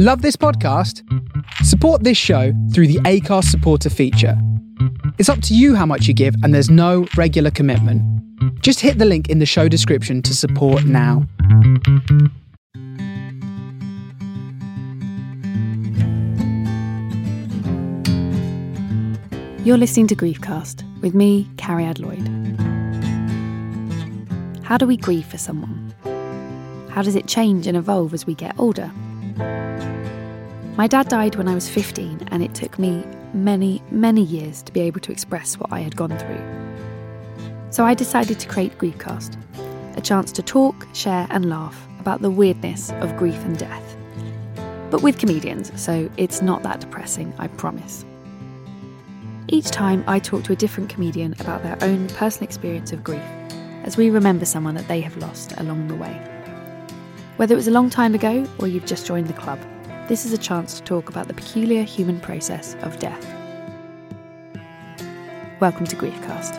Love this podcast? Support this show through the Acast supporter feature. It's up to you how much you give, and there's no regular commitment. Just hit the link in the show description to support now. You're listening to Griefcast with me, Cariad Lloyd. How do we grieve for someone? How does it change and evolve as we get older? My dad died when I was 15, and it took me many years to be able to express what I had gone through. So I decided to create Griefcast, a chance to talk, share and laugh about the weirdness of grief and death. But with comedians, so it's not that depressing, I promise. Each time I talk to a different comedian about their own personal experience of grief, as we remember someone that they have lost along the way. Whether it was a long time ago or you've just joined the club, this is a chance to talk about the peculiar human process of death. Welcome to Griefcast.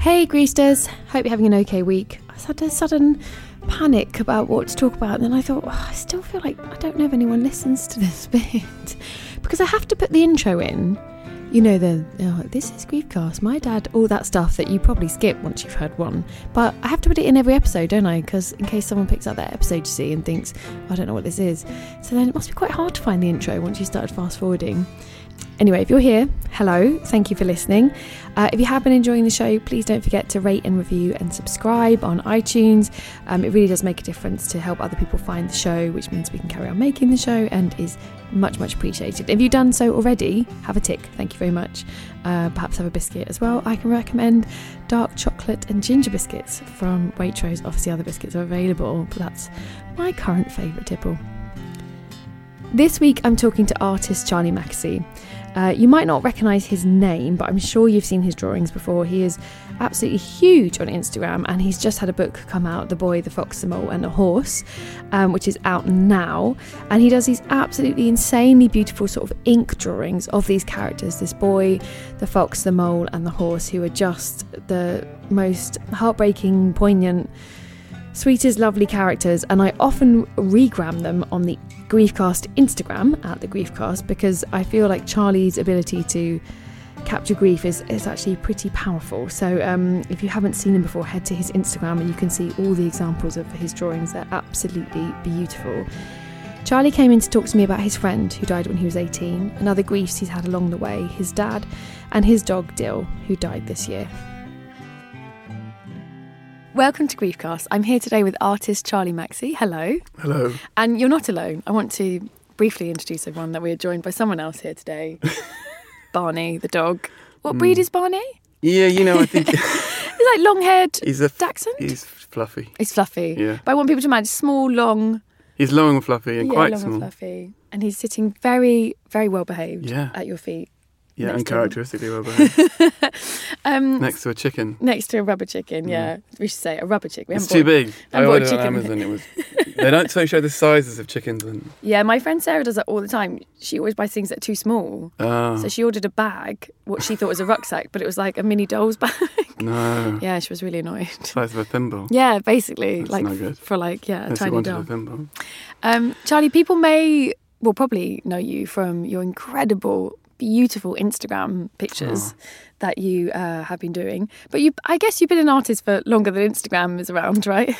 Hey Greasters, hope you're having an okay week. I had a sudden panic about what to talk about, and then I thought, I still feel like I don't know if anyone listens to this bit, because I have to put the intro in. You know, this is Griefcast, my dad, all that stuff that you probably skip once you've heard one. But I have to put it in every episode, don't I? Because in case someone picks up that episode, you see, and thinks, I don't know what this is. So then it must be quite hard to find the intro once you started fast forwarding. Anyway, if you're here, hello, thank you for listening. If you have been enjoying the show, please don't forget to rate and review and subscribe on iTunes. It really does make a difference to help other people find the show, which means we can carry on making the show and is much appreciated. If you've done so already, have a tick, thank you very much. Perhaps have a biscuit as well. I can recommend dark chocolate and ginger biscuits from Waitrose. Obviously other biscuits are available, but that's my current favourite tipple. This week I'm talking to artist Charlie Mackesy. You might not recognise his name, but I'm sure you've seen his drawings before. He is absolutely huge on Instagram, and he's just had a book come out, The Boy, the Fox, the Mole and the Horse, which is out now. And he does these absolutely insanely beautiful sort of ink drawings of these characters, this boy, the fox, the mole and the horse, who are just the most heartbreaking, poignant, sweetest, lovely characters. And I often regram them on the Griefcast Instagram at the Griefcast, because I feel like Charlie's ability to capture grief is actually pretty powerful. So if you haven't seen him before, head to his Instagram and you can see all the examples of his drawings. They're absolutely beautiful. Charlie came in to talk to me about his friend who died when he was 18, and other griefs he's had along the way, his dad and his dog Dill, who died this year. Welcome to Griefcast. I'm here today with artist Charlie Mackesy. Hello. Hello. And you're not alone. I want to briefly introduce everyone that we are joined by someone else here today. Barney, the dog. What breed is Barney? Yeah, you know, I think... He's like long-haired dachshund? He's fluffy. He's fluffy. Yeah. But I want people to imagine small, long... He's long and fluffy and quite small. Yeah, long and fluffy. And he's sitting very well behaved at your feet. Yeah, and characteristically well behaved. Next to a chicken. Next to a rubber chicken, yeah. We should say a rubber chicken. It's too big. I ordered it on Amazon. They don't show the sizes of chickens. Yeah, my friend Sarah does that all the time. She always buys things that are too small. Oh. So she ordered a bag, what she thought was a rucksack, but it was like a mini doll's bag. No. Yeah, she was really annoyed. Size of a thimble. Yeah, basically. That's like not good. For like, yeah, unless a tiny doll. A thimble. Charlie, people will probably know you from your incredible, beautiful Instagram pictures that you have been doing. But I guess you've been an artist for longer than Instagram is around, right?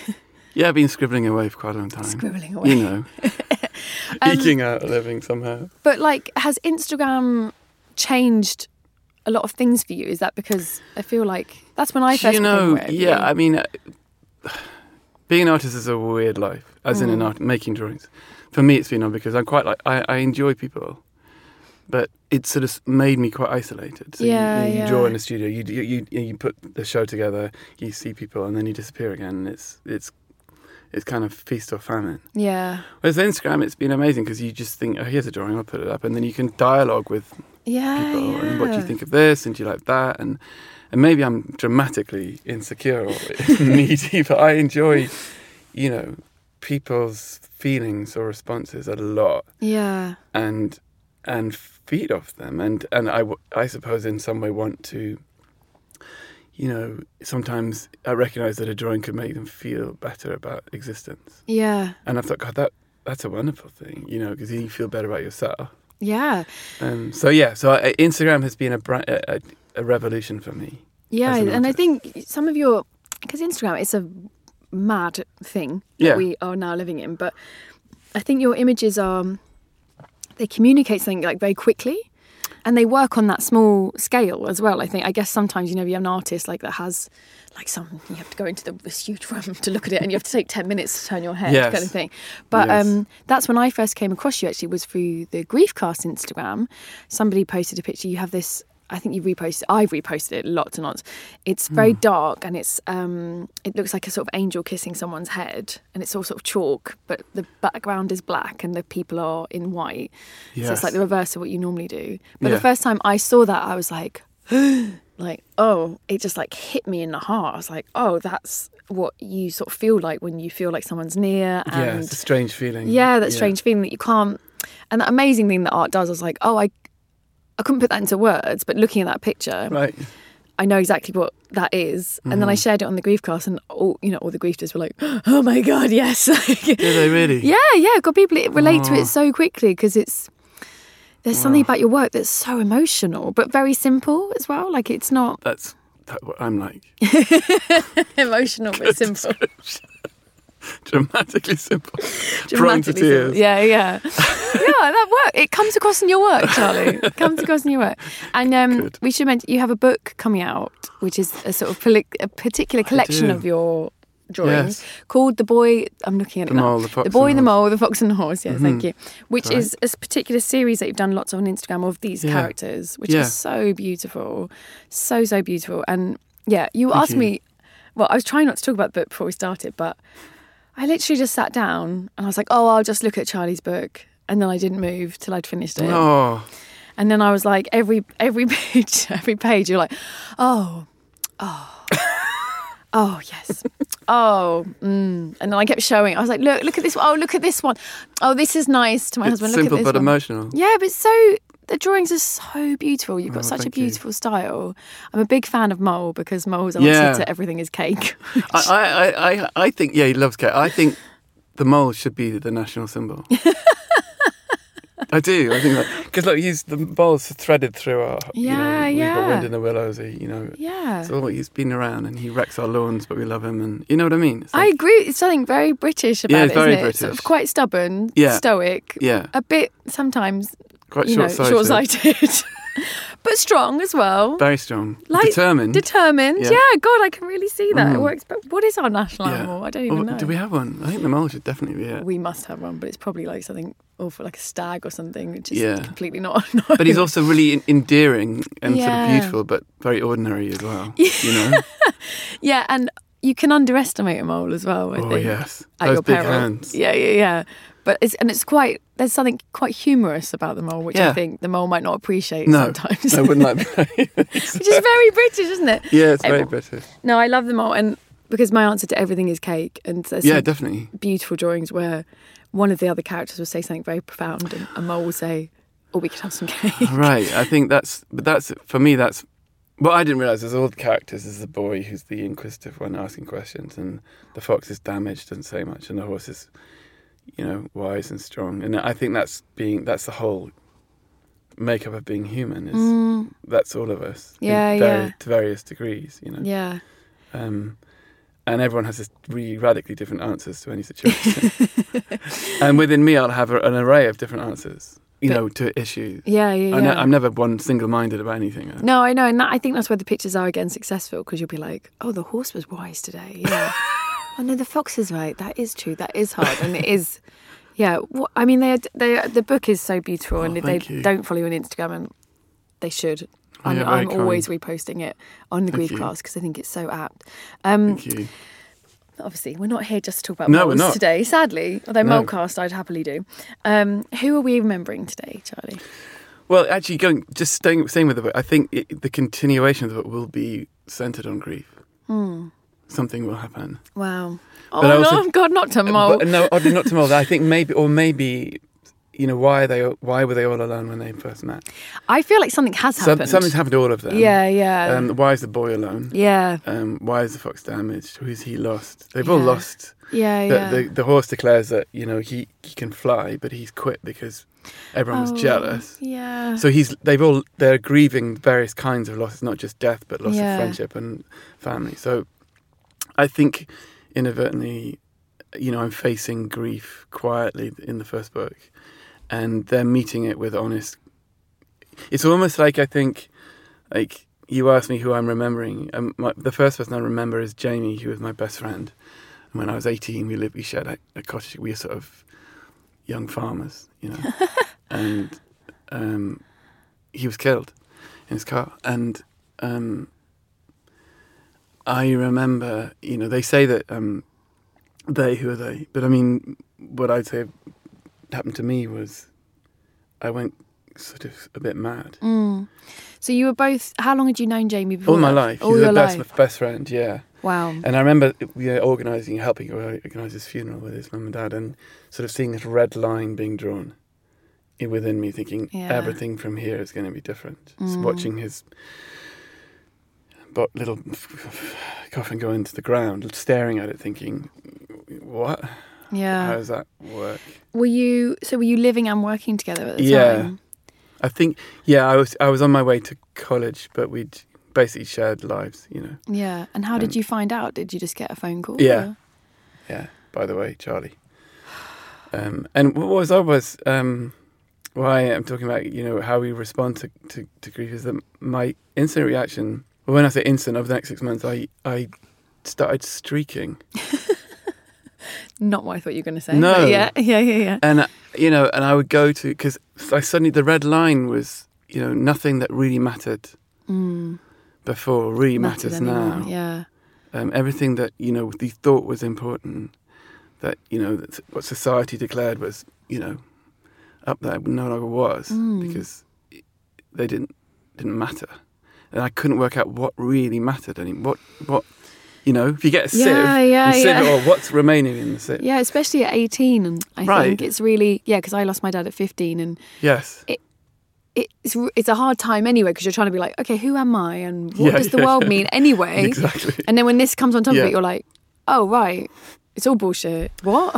Yeah, I've been scribbling away for quite a long time. Scribbling away. You know. Eking out a living somehow. But like, has Instagram changed a lot of things for you? Is that because I feel like that's when I first became aware of you? I mean, being an artist is a weird life, as in an art making drawings. For me, it's been on because I'm quite like, I enjoy people, but it sort of made me quite isolated. So you draw in a studio, you put the show together, you see people, and then you disappear again. And it's kind of feast or famine. Yeah. Whereas Instagram, it's been amazing because you just think, oh, here's a drawing, I'll put it up, and then you can dialogue with people and what do you think of this, and do you like that, and maybe I'm dramatically insecure or needy, but I enjoy, people's feelings or responses a lot. Yeah. And feed off them. And I suppose in some way want to, sometimes I recognise that a drawing could make them feel better about existence. Yeah. And I thought, God, that's a wonderful thing, because you feel better about yourself. Yeah. So Instagram has been a revolution for me. Yeah, and I think some of your... Because Instagram, it's a mad thing that we are now living in, but I think your images they communicate something like very quickly, and they work on that small scale as well. I think, I guess sometimes, you have an artist like that has like you have to go into this huge room to look at it, and you have to take 10 minutes to turn your head, kind of thing. But that's when I first came across you, actually, was through the Griefcast Instagram. Somebody posted a picture. You have this, I think I've reposted it lots and lots. It's very dark, and it's it looks like a sort of angel kissing someone's head, and it's all sort of chalk, but the background is black and the people are in white. Yes. So it's like the reverse of what you normally do. But the first time I saw that, I was like, oh, it just like hit me in the heart. I was like, oh, that's what you sort of feel like when you feel like someone's near. And yeah, it's a strange feeling. Yeah, that strange feeling that you can't... And that amazing thing that art does, I was like, oh, I couldn't put that into words, but looking at that picture, I know exactly what that is. And then I shared it on the Griefcast, and all the griefers were like, "Oh my god, yes!" Do they really? Yeah. God, people relate to it so quickly because there's something about your work that's so emotional, but very simple as well. Like it's not. That's what I'm like. Emotional but simple. Dramatically simple. Drawn to tears. Yeah. That worked. It comes across in your work, Charlie. And we should mention, you have a book coming out, which is a sort of a particular collection of your drawings called The Boy, I'm looking at it now. The Boy, the Mole, the Fox and the Horse. Yeah, thank you. Which is a particular series that you've done lots of on Instagram of these characters, which are so beautiful. So, so beautiful. And you asked me, well, I was trying not to talk about the book before we started, but... I literally just sat down and I was like, oh, I'll just look at Charlie's book. And then I didn't move till I'd finished it. Oh. And then I was like, every page, you're like, oh, oh, yes. Oh, And then I kept showing. I was like, look at this one. Oh, look at this one. Oh, this is nice to my husband. Look at this one. Simple but emotional. Yeah, but the drawings are so beautiful. You've got such a beautiful style. I'm a big fan of Mole because Mole's answer to everything is cake. I think, he loves cake. I think the mole should be the national symbol. I do. I think that because the mole's threaded through our we've got wind in the willows. So he's been around and he wrecks our lawns, but we love him, and you know what I mean. Like, I agree. It's something very British about it. Very British. Sort of quite stubborn, stoic, a bit sometimes. Quite short-sighted. But strong as well. Very strong. Like, determined. Yeah, God, I can really see that. It works. But what is our national animal? I don't even know. Do we have one? I think the mole should definitely be it. We must have one, but it's probably like something awful, like a stag or something, which is completely not... But he's also really endearing and sort of beautiful, but very ordinary as well, Yeah, and you can underestimate a mole as well, I think. Oh, yes. Those big hands. Yeah. But there's something quite humorous about The Mole, which I think The Mole might not appreciate sometimes. No, I wouldn't like it. Which is very British, isn't it? Yeah, it's very British. No, I love The Mole, and because my answer to everything is cake, and there's some definitely beautiful drawings where one of the other characters will say something very profound, and a mole will say, "Oh, we could have some cake." Right, I think that's for me. Well, I didn't realise there's all the characters. There's the boy, who's the inquisitive one asking questions, and the fox is damaged, doesn't say much, and the horse is, wise and strong. And I think that's the whole makeup of being human. Is that's all of us, to various degrees, Yeah. And everyone has this really radically different answers to any situation. And within me, I'll have an array of different answers. To issues. I'm never one single-minded about anything. No, I know, and I think that's where the pictures are again successful, because you'll be like, oh, the horse was wise today. Yeah. Oh no, the fox is right. That is true. That is hard, and it is. Yeah, I mean, they the book is so beautiful, and they don't follow you on Instagram, and they should. I'm always reposting it on the Griefcast because I think it's so apt. Thank you. Obviously, we're not here just to talk about moles today, sadly. Although Molecast, I'd happily do. Who are we remembering today, Charlie? Well, actually, staying with the book, I think the continuation of the book will be centred on grief. Something will happen. Wow! But not to mole. No, oddly, not to mole. I think maybe. Why were they all alone when they first met? I feel like something has happened. Something's happened to all of them. Yeah. Why is the boy alone? Yeah. Why is the fox damaged? Who is he lost? They've all lost. Yeah. The horse declares that, he can fly, but he's quit because everyone was jealous. Yeah. So they're grieving various kinds of losses, not just death, but loss of friendship and family. So I think inadvertently, I'm facing grief quietly in the first book. And they're meeting it with honest. It's almost like, I think, like you asked me who I'm remembering. The first person I remember is Jamie, who was my best friend. And when I was 18, we shared a cottage. We were sort of young farmers, and he was killed in his car. And I remember, they say that who are they? But I mean, what I'd say happened to me was I went sort of a bit mad. So you were both, how long had you known Jamie before? All my life. All your life. My best friend, yeah. Wow. And I remember we were helping organise his funeral with his mum and dad, and sort of seeing this red line being drawn within me, thinking everything from here is going to be different. Just watching his little coffin go into the ground, staring at it, thinking, what? Yeah. How does that work? Were you living and working together at the time? Yeah. I think, I was on my way to college, but we'd basically shared lives, Yeah. And how did you find out? Did you just get a phone call? Yeah. Or? Yeah. By the way, Charlie. And what was odd was, why I'm talking about, how we respond to grief is that my instant reaction, well, when I say instant, over the next 6 months, I started streaking. Not what I thought you were going to say. No. Yeah. And I would go to, because I suddenly, the red line was, nothing that really mattered before really matters anymore. Now. Yeah. Everything that, they thought was important, that, that what society declared was, up there no longer was, because they didn't matter. And I couldn't work out what really mattered anymore. What if you get a sieve, or what's remaining in the sieve. Yeah, especially at 18, and I think it's really, because I lost my dad at 15, and it's a hard time anyway, because you're trying to be like, okay, who am I, and what does the world mean anyway? Exactly. And then when this comes on top of it, you're like, oh right, it's all bullshit. What?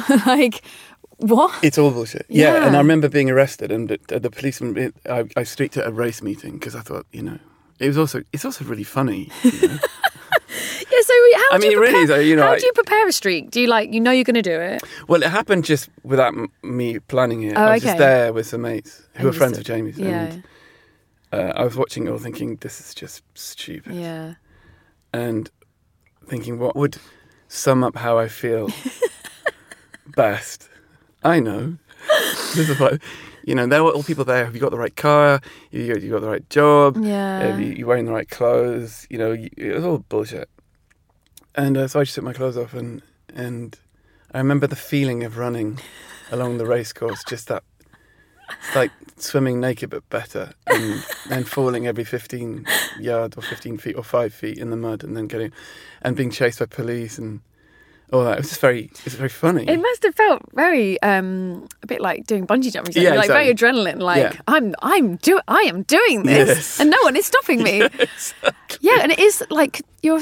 What? It's all bullshit. Yeah. And I remember being arrested, and the policeman. I streaked at a race meeting because I thought, it's also really funny. Yeah, so how do you prepare? Really, how do you prepare a streak? Do you you're going to do it? Well, it happened just without me planning it. I was just there with some mates who were friends of Jamie's, and I was watching it all, thinking this is just stupid. Yeah, and thinking what would sum up how I feel best. I know. This is what. There were all people there. Have you got the right car? You got the right job? Yeah. You're wearing the right clothes? It was all bullshit. And so I just took my clothes off, and I remember the feeling of running along the racecourse, just that. It's like swimming naked but better, and then falling every 15 yards or 15 feet or 5 feet in the mud, and then getting and being chased by police and all that. It was just very funny. It must have felt very a bit like doing bungee jumping, yeah, like exactly. Very adrenaline. Like yeah. I am doing this, yes. And no one is stopping me. Exactly. Yeah, and it is like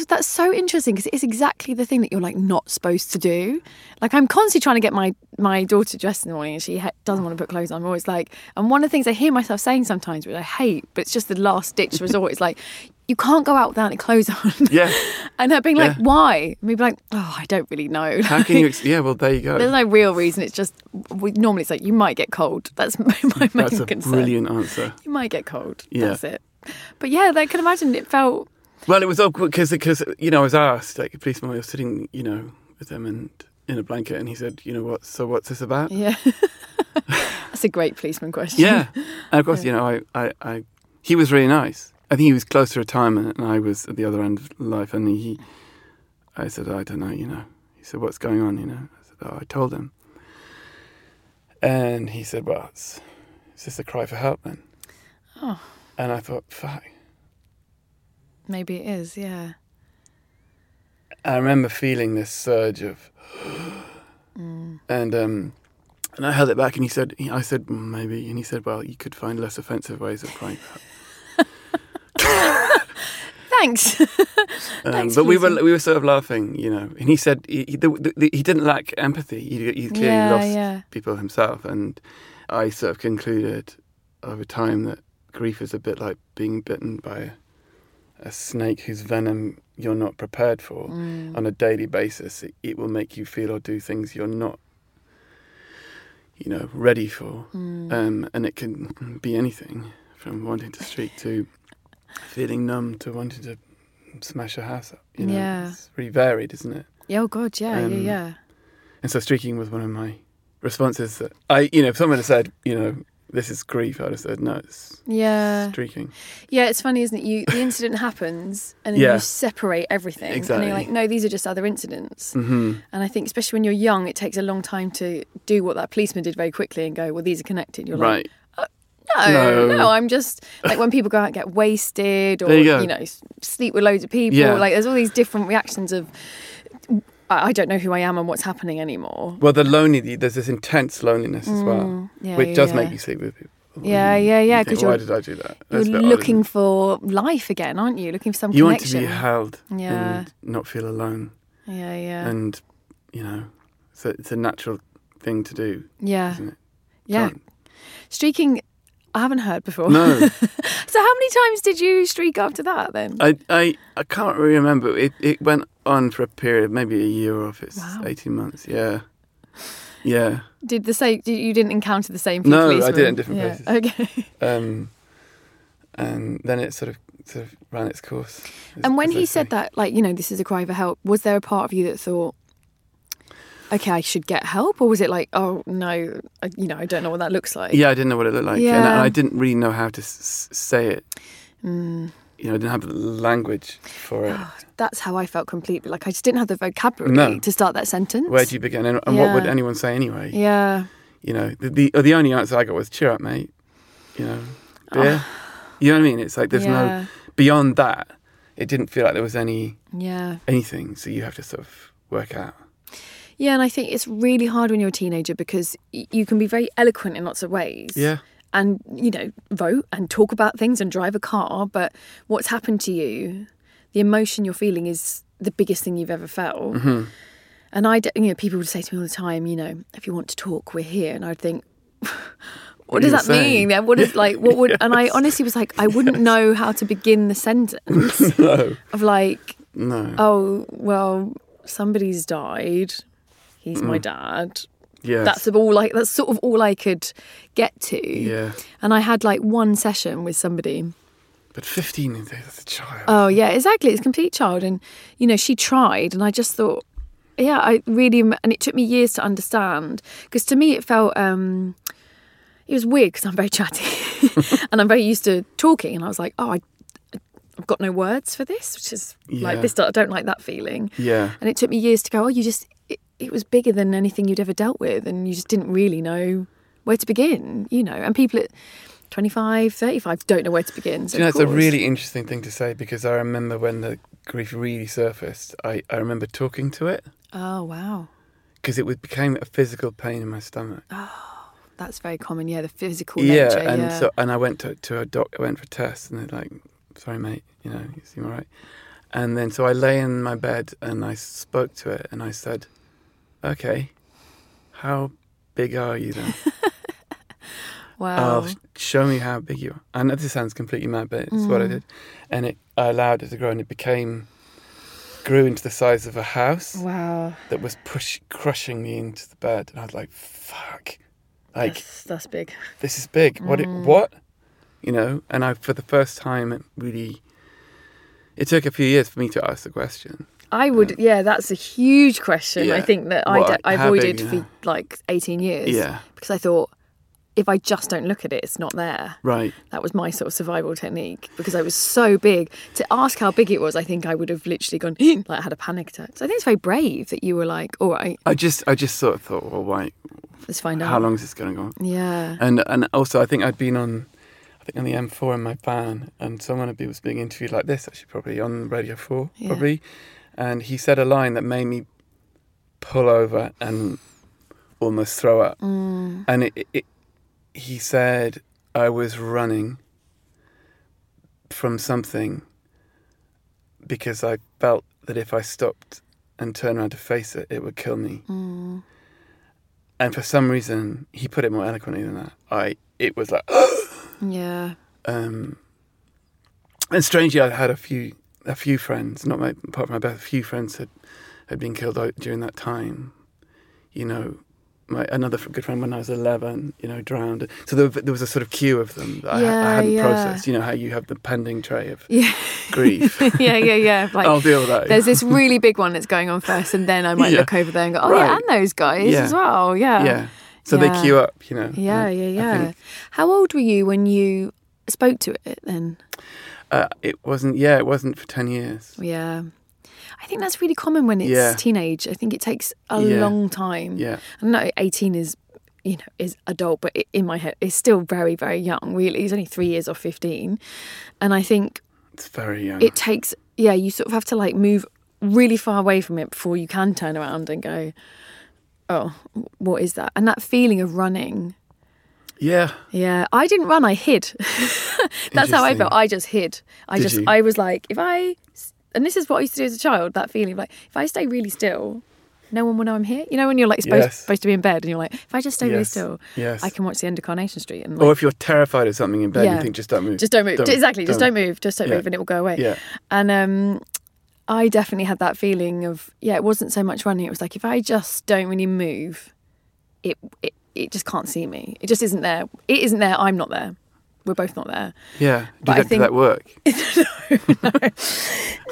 that's so interesting because it is exactly the thing that you're like not supposed to do. Like I'm constantly trying to get my daughter dressed in the morning, and she doesn't want to put clothes on. I'm always like, and one of the things I hear myself saying sometimes, which I hate, but it's just the last ditch resort. It's like, you can't go out without any clothes on. Yeah. And her being like, why? And we'd be like, oh, I don't really know. Like, how can you... Yeah, well, there you go. There's no real reason. It's just... normally it's like, you might get cold. That's my main concern. That's a brilliant answer. You might get cold. Yeah. That's it. But yeah, I can imagine it felt... Well, it was awkward because, you know, I was asked, like, a policeman, I was sitting, you know, with them and in a blanket, and he said, you know, what's this about? Yeah. That's a great policeman question. Yeah. And of course, you know, I he was really nice. I think he was close to retirement and I was at the other end of life. And I said, I don't know, you know. He said, what's going on, you know? I said, I told him. And he said, well, is this a cry for help then? Oh. And I thought, fuck. Maybe it is, yeah. I remember feeling this surge of... And I held it back and I said, maybe. And he said, well, you could find less offensive ways of crying for help. Thanks. But we were sort of laughing, you know. And he said he didn't lack empathy. He clearly lost people himself. And I sort of concluded over time that grief is a bit like being bitten by a snake whose venom you're not prepared for. On a daily basis, it will make you feel or do things you're not, you know, ready for. And it can be anything from wanting to streak to feeling numb to wanting to smash a house up, you know. Yeah. It's pretty varied, isn't it? Yeah, oh God, yeah, yeah. And so streaking was one of my responses that I, you know, if someone had said, you know, this is grief, I'd have said, no, it's streaking. Yeah, it's funny, isn't it? The incident happens and then you separate everything. Exactly. And you're like, no, these are just other incidents. Mm-hmm. And I think especially when you're young, it takes a long time to do what that policeman did very quickly and go, well, these are connected. You're right. Like, No, I'm just like when people go out and get wasted or, you know, sleep with loads of people. Yeah. Like, there's all these different reactions of, I don't know who I am and what's happening anymore. Well, there's this intense loneliness as well, which does make you sleep with people. Yeah. Because why did I do that? You're looking for life again, aren't you? Looking for some connection. You want to be held and not feel alone. Yeah. And, you know, so it's a natural thing to do. Yeah. Isn't it? Yeah. Streaking. I haven't heard before. No. So how many times did you streak after that then? I can't really remember. It went on for a period, maybe a year or 18 months. Yeah. Yeah. Did the same? You didn't encounter the same people? No, I did in different places. Okay. And then it sort of ran its course. And when he said that, like, you know, this is a cry for help, was there a part of you that thought, okay, I should get help? Or was it like, oh, no, you know, I don't know what that looks like? Yeah, I didn't know what it looked like. Yeah. And I didn't really know how to say it. You know, I didn't have the language for it. Oh, that's how I felt completely. Like, I just didn't have the vocabulary to start that sentence. Where do you begin? And what would anyone say anyway? Yeah. You know, the only answer I got was, cheer up, mate. You know, dear. You know what I mean? It's like there's no... Beyond that, it didn't feel like there was anything. So you have to sort of work out. Yeah, and I think it's really hard when you're a teenager because you can be very eloquent in lots of ways. Yeah. And, you know, vote and talk about things and drive a car, but what's happened to you, the emotion you're feeling is the biggest thing you've ever felt. Mm-hmm. And you know, people would say to me all the time, you know, if you want to talk, we're here. And I'd think, what does that mean? Yeah, what is like, what would, and I honestly was like, I wouldn't know how to begin the sentence of like, oh, well, somebody's died. He's my dad. Yeah, that's sort of all I could get to. Yeah, and I had like one session with somebody. But 15 as a child. Oh yeah, exactly. It's a complete child, and you know she tried, and I just thought, yeah, I really. And it took me years to understand because to me it felt it was weird because I'm very chatty and I'm very used to talking, and I was like, oh, I've got no words for this, which is like this. I don't like that feeling. Yeah, and it took me years to go. Oh, you just. it was bigger than anything you'd ever dealt with, and you just didn't really know where to begin, you know. And people at 25, 35 don't know where to begin. So you know, it's a really interesting thing to say, because I remember when the grief really surfaced, I remember talking to it. Oh, wow. Because it became a physical pain in my stomach. Oh, that's very common, yeah, the physical nature. Yeah, and I went to a doc, I went for tests, and they're like, sorry, mate, you know, you seem all right. And then so I lay in my bed and I spoke to it and I said, okay, how big are you then? Wow. Show me how big you are. I know this sounds completely mad, but it's what I did. And I allowed it to grow, and it grew into the size of a house. Wow. That was crushing me into the bed. And I was like, fuck. Like, that's big. This is big. What? You know? And for the first time, it took a few years for me to ask the question. I would, that's a huge question. Yeah. I think that I avoided for like 18 years. Yeah. Because I thought, if I just don't look at it, it's not there. Right. That was my sort of survival technique, because I was so big. To ask how big it was, I think I would have literally gone, like I had a panic attack. So I think it's very brave that you were like, all right. I just sort of thought, well, wait. Let's find out. How long is this going to go on? Yeah. And also I think I'd been on the M4 in my van, and someone was being interviewed like this, actually, probably on Radio Four, probably, and he said a line that made me pull over and almost throw up. And he said, I was running from something because I felt that if I stopped and turned around to face it, it would kill me. And for some reason, he put it more eloquently than that. It was like... Yeah. And strangely, I'd had a few friends, not my part of my best, a few friends had been killed during that time. You know, another good friend when I was 11, you know, drowned. So there was a sort of queue of them that I hadn't processed. You know how you have the pending tray of grief. Yeah. Like, I'll deal with that. There's this really big one that's going on first, and then I might look over there and go, and those guys as well. Yeah. So they queue up, you know. Yeah. How old were you when you spoke to it then? It wasn't for 10 years. Yeah. I think that's really common when it's teenage. I think it takes a long time. Yeah. I know 18 is adult, but in my head, it's still very, very young, really. It's only 3 years off 15. And I think... It's very young. It takes... Yeah, you sort of have to, like, move really far away from it before you can turn around and go... Oh, what is that? And that feeling of running. Yeah. Yeah. I didn't run, I hid. That's how I felt. I just hid. I was like, and this is what I used to do as a child, that feeling of like, if I stay really still, no one will know I'm here. You know, when you're like supposed to be in bed and you're like, if I just stay really still, I can watch the end of Carnation Street. And like, or if you're terrified of something in bed, you think, just don't move. Just don't move. Just don't move and it will go away. Yeah. And, I definitely had that feeling of, it wasn't so much running. It was like, if I just don't really move, it just can't see me. It just isn't there. It isn't there. I'm not there. We're both not there. Yeah. Did that work? No.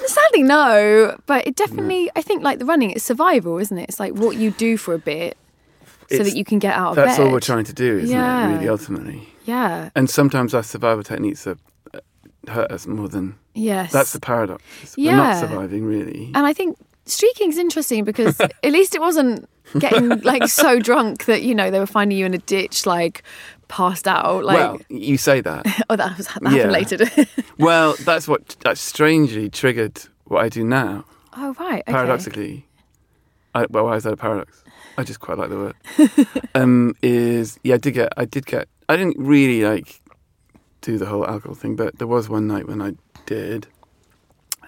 Sadly, no. But it definitely, I think, like the running, it's survival, isn't it? It's like what you do for a bit so that you can get out of bed. That's all we're trying to do, isn't it, really, ultimately? Yeah. And sometimes our survival techniques hurt us more than... Yes. That's the paradox. We're not surviving, really. And I think streaking's interesting because at least it wasn't getting, like, so drunk that, you know, they were finding you in a ditch, like, passed out. Like... Well, you say that. Oh, that happened later. Well, that strangely triggered what I do now. Oh, right. Okay. Paradoxically. Why is that a paradox? I just quite like the word. I didn't really, like... do the whole alcohol thing, but there was one night when I did,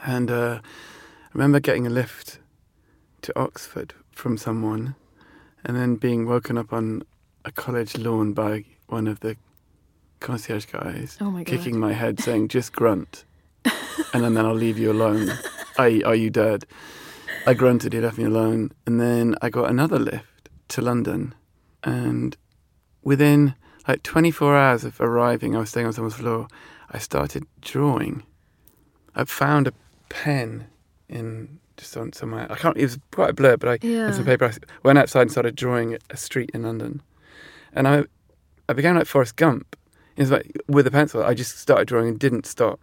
and I remember getting a lift to Oxford from someone, and then being woken up on a college lawn by one of the concierge guys, kicking my head, saying, "Just grunt, and then I'll leave you alone." Are you dead? I grunted. He left me alone, and then I got another lift to London, and within. Like 24 hours of arriving, I was staying on someone's floor. I started drawing. I found a pen on somewhere. It was quite a blur, but I had some paper. I went outside and started drawing a street in London, and I became like Forrest Gump. It was like with a pencil. I just started drawing and didn't stop.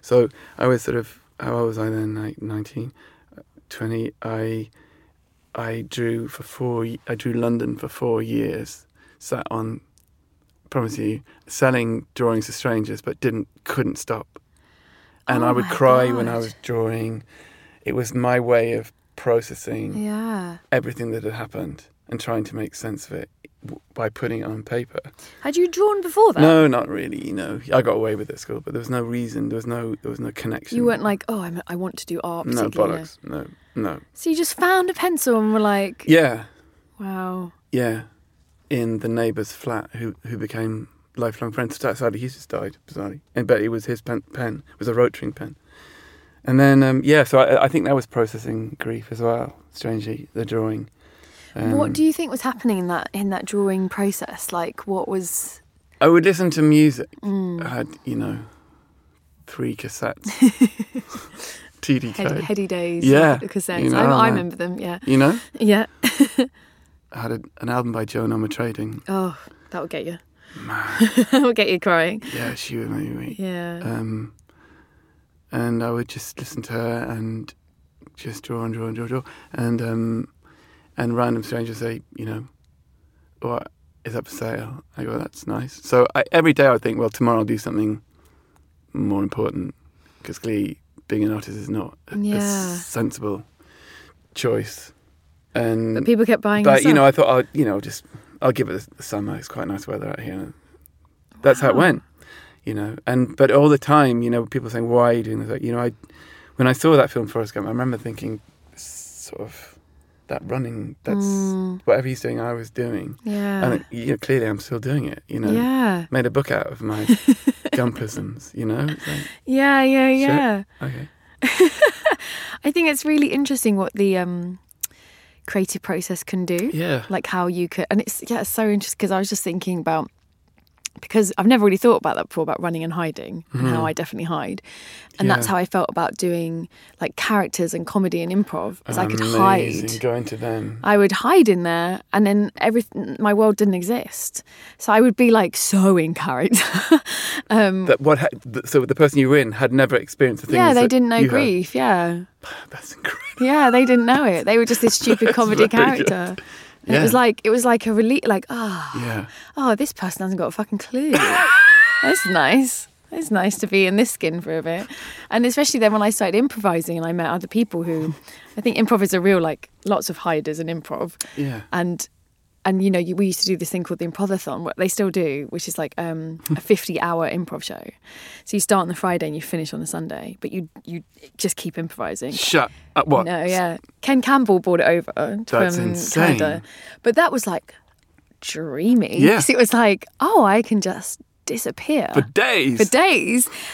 So I was sort of, how old was I then? Like 19, 20. I I drew London for 4 years, sat on, I promise you, selling drawings to strangers, but couldn't stop. And I would cry when I was drawing. It was my way of processing everything that had happened and trying to make sense of it by putting it on paper. Had you drawn before that? No, not really. You know, I got away with it at school, but there was no reason. There was no connection. You weren't like, oh, I want to do art. No bollocks. No. So you just found a pencil and were like, yeah, wow, yeah, in the neighbour's flat, who became lifelong friends. Sadly, he just died, bizarrely, but it was his pen. It was a rotring pen. And then, so I think that was processing grief as well. Strangely, the drawing. What do you think was happening in that drawing process? Like, what was? I would listen to music. I had, 3 cassettes. TDK. Heady days. Yeah. Cassettes. You know, I remember them. Yeah. You know. Yeah. I had an album by Joni Mitchell. Oh, that would get you. Man. That would get you crying. Yeah, she would make me. Yeah. And I would just listen to her and just draw. And random strangers say, what is up for sale? I go, that's nice. So every day I would think, well, tomorrow I'll do something more important, because clearly being an artist is not a sensible choice. And but people kept buying. But I thought, I'll give it the summer. It's quite nice weather out here. That's how it went, But all the time, people saying, why are you doing this? Like, when I saw that film Forrest Gump, I remember thinking, sort of. That running, that's whatever he's doing, I was doing. Yeah. And clearly I'm still doing it, Yeah. Made a book out of my Gumpisms, It's like, yeah. Shit. Okay. I think it's really interesting what the creative process can do. Yeah. Like how you could, and it's so interesting, because I was just thinking about, because I've never really thought about that before, about running and hiding, and how I definitely hide. And that's how I felt about doing like characters and comedy and improv, because I could hide. Going to them. I would hide in there, and then my world didn't exist. So I would be like so in character. So the person you were in had never experienced the things. Yeah, they didn't know grief, That's incredible. Yeah, they didn't know it. They were just this stupid comedy character. Good. Yeah. It was like a relief, like, this person hasn't got a fucking clue. That's nice. It's nice to be in this skin for a bit. And especially then when I started improvising and I met other people who, I think improv is a real, like, lots of hiders in improv. Yeah. And we used to do this thing called the Improvathon, what they still do, which is like a 50-hour improv show. So you start on the Friday and you finish on the Sunday, but you just keep improvising. Shut up, what? No, yeah. Ken Campbell brought it over. That's insane. Canada. But that was like dreamy. Yeah. It was like, I can just disappear. For days.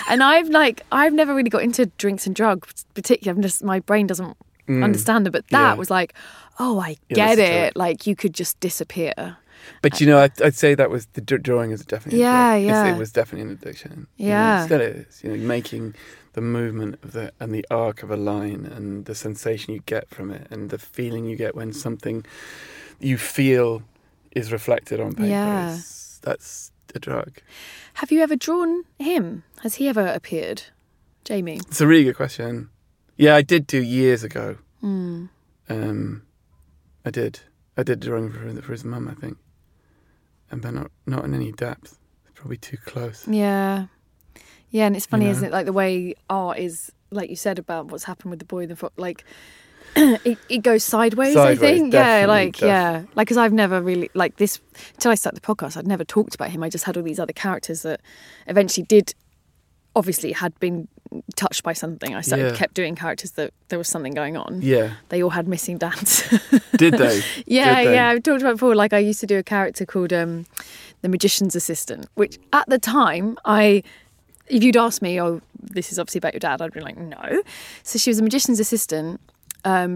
And I've never really got into drinks and drugs, particularly. My brain doesn't understand it, but that was like, I get it. Like, you could just disappear. But, I'd say that was, the drawing is definitely an addiction. It was definitely an addiction. Yeah. Still is. Making the movement of and the arc of a line and the sensation you get from it and the feeling you get when something you feel is reflected on paper. Yeah. That's a drug. Have you ever drawn him? Has he ever appeared? Jamie? It's a really good question. Yeah, I did do years ago. Mm. I did drawing for his mum, I think, and but not in any depth. It's probably too close. Yeah, and it's funny, isn't it? Like the way art is, like you said about what's happened with The Boy and the Fox, like it goes sideways. I think, because I've never really like this until I started the podcast. I'd never talked about him. I just had all these other characters that eventually did. Obviously had been touched by something. I started kept doing characters that there was something going on. Yeah. They all had missing dads. Did they? Yeah, did they? Yeah. I've talked about it before. Like, I used to do a character called the Magician's Assistant, which at the time if you'd asked me, oh, this is obviously about your dad, I'd be like, no. So she was a magician's assistant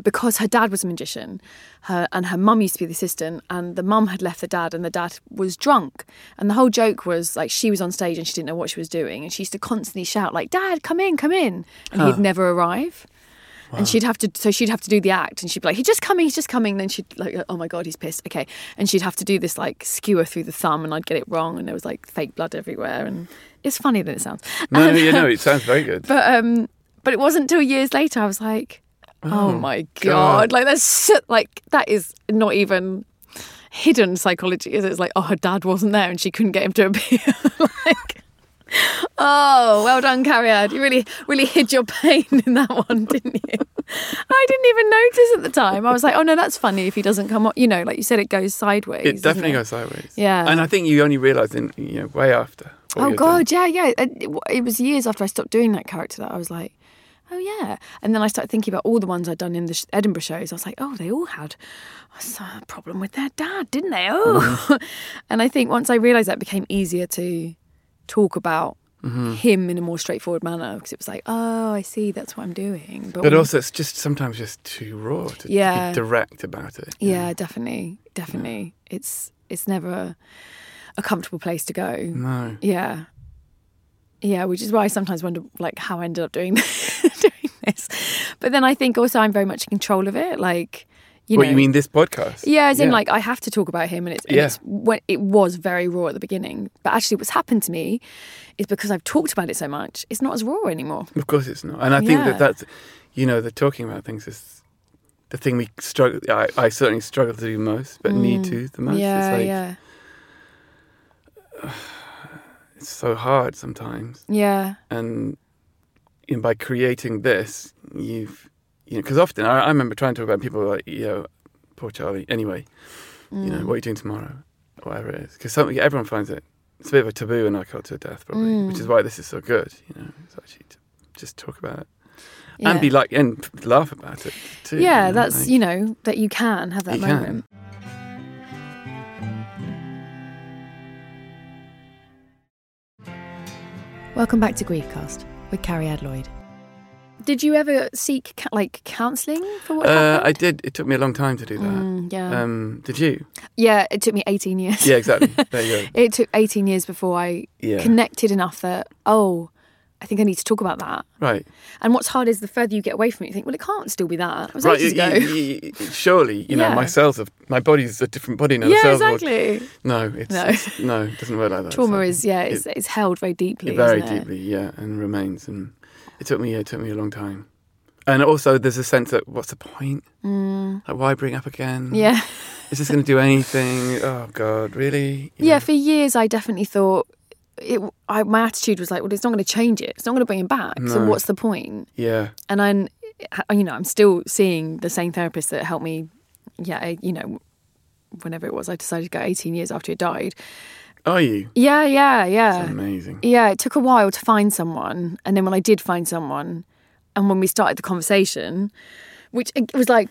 because her dad was a magician, and her mum used to be the assistant, and the mum had left the dad, and the dad was drunk, and the whole joke was like she was on stage and she didn't know what she was doing, and she used to constantly shout like, "Dad, come in," and he'd never arrive. Wow. And she'd have to do the act, and she'd be like, he's just coming, and then she'd like, oh my god, he's pissed, okay, and she'd have to do this like skewer through the thumb, and I'd get it wrong, and there was like fake blood everywhere, and it's funnier than it sounds. No, it sounds very good. But it wasn't until years later I was like, Oh my God. Like that's like that is not even hidden psychology, is it? It's like, oh, her dad wasn't there and she couldn't get him to appear. Like, oh, well done, Cariad. You really hid your pain in that one, didn't you? I didn't even notice at the time. I was like, oh no, that's funny if he doesn't come on. You know, like you said, it goes sideways. It definitely goes sideways. Yeah. And I think you only realise in way after. Oh God, yeah. It was years after I stopped doing that character that I was like, oh yeah. And then I started thinking about all the ones I'd done in the Edinburgh shows. I was like, oh, they all had a problem with their dad, didn't they? Oh. Mm-hmm. And I think once I realised that, it became easier to talk about him in a more straightforward manner, because it was like, oh, I see, that's what I'm doing. But also it's just sometimes just too raw to be direct about it. Yeah, definitely. Yeah. It's never a comfortable place to go. No. Yeah. Yeah, which is why I sometimes wonder, like, how I ended up doing this. But then I think also I'm very much in control of it. Like, you mean this podcast? Yeah, as in, like, I have to talk about him. And it was very raw at the beginning. But actually what's happened to me is because I've talked about it so much, it's not as raw anymore. Of course it's not. And I think that's, the talking about things is the thing we struggle... I certainly struggle to do most, but need to the most. Yeah, it's like, it's so hard sometimes. Yeah. And by creating this, because often I remember trying to talk about people like, poor Charlie. Anyway, what are you doing tomorrow? Or whatever it is. Because everyone finds it. It's a bit of a taboo in our culture, death, probably, which is why this is so good. It's actually to just talk about it. Yeah. And and laugh about it too. Yeah, that's, that you can have that moment. Welcome back to Griefcast with Cariad Lloyd. Did you ever seek counselling for what happened? I did. It took me a long time to do that. Did you? Yeah, it took me 18 years. Yeah, exactly. There you go. It took 18 years before I connected enough that, I think I need to talk about that. Right. And what's hard is the further you get away from it, you think, well, it can't still be that. It was ages ago. Surely, my body's a different body now. Yeah, exactly. No, it doesn't work like that. Trauma is, it's held very deeply. Very deeply, and remains. And it took me a long time. And also there's a sense that, what's the point? Like, why bring up again? Yeah. Is this going to do anything? Oh, God, really? For years I definitely thought... my attitude was like, well, it's not going to change it. It's not going to bring him back. No. So what's the point? Yeah. And I'm still seeing the same therapist that helped me. Yeah, whenever it was, I decided to go 18 years after he died. Are you? Yeah. It's amazing. Yeah, it took a while to find someone, and then when I did find someone, and when we started the conversation, which it was like,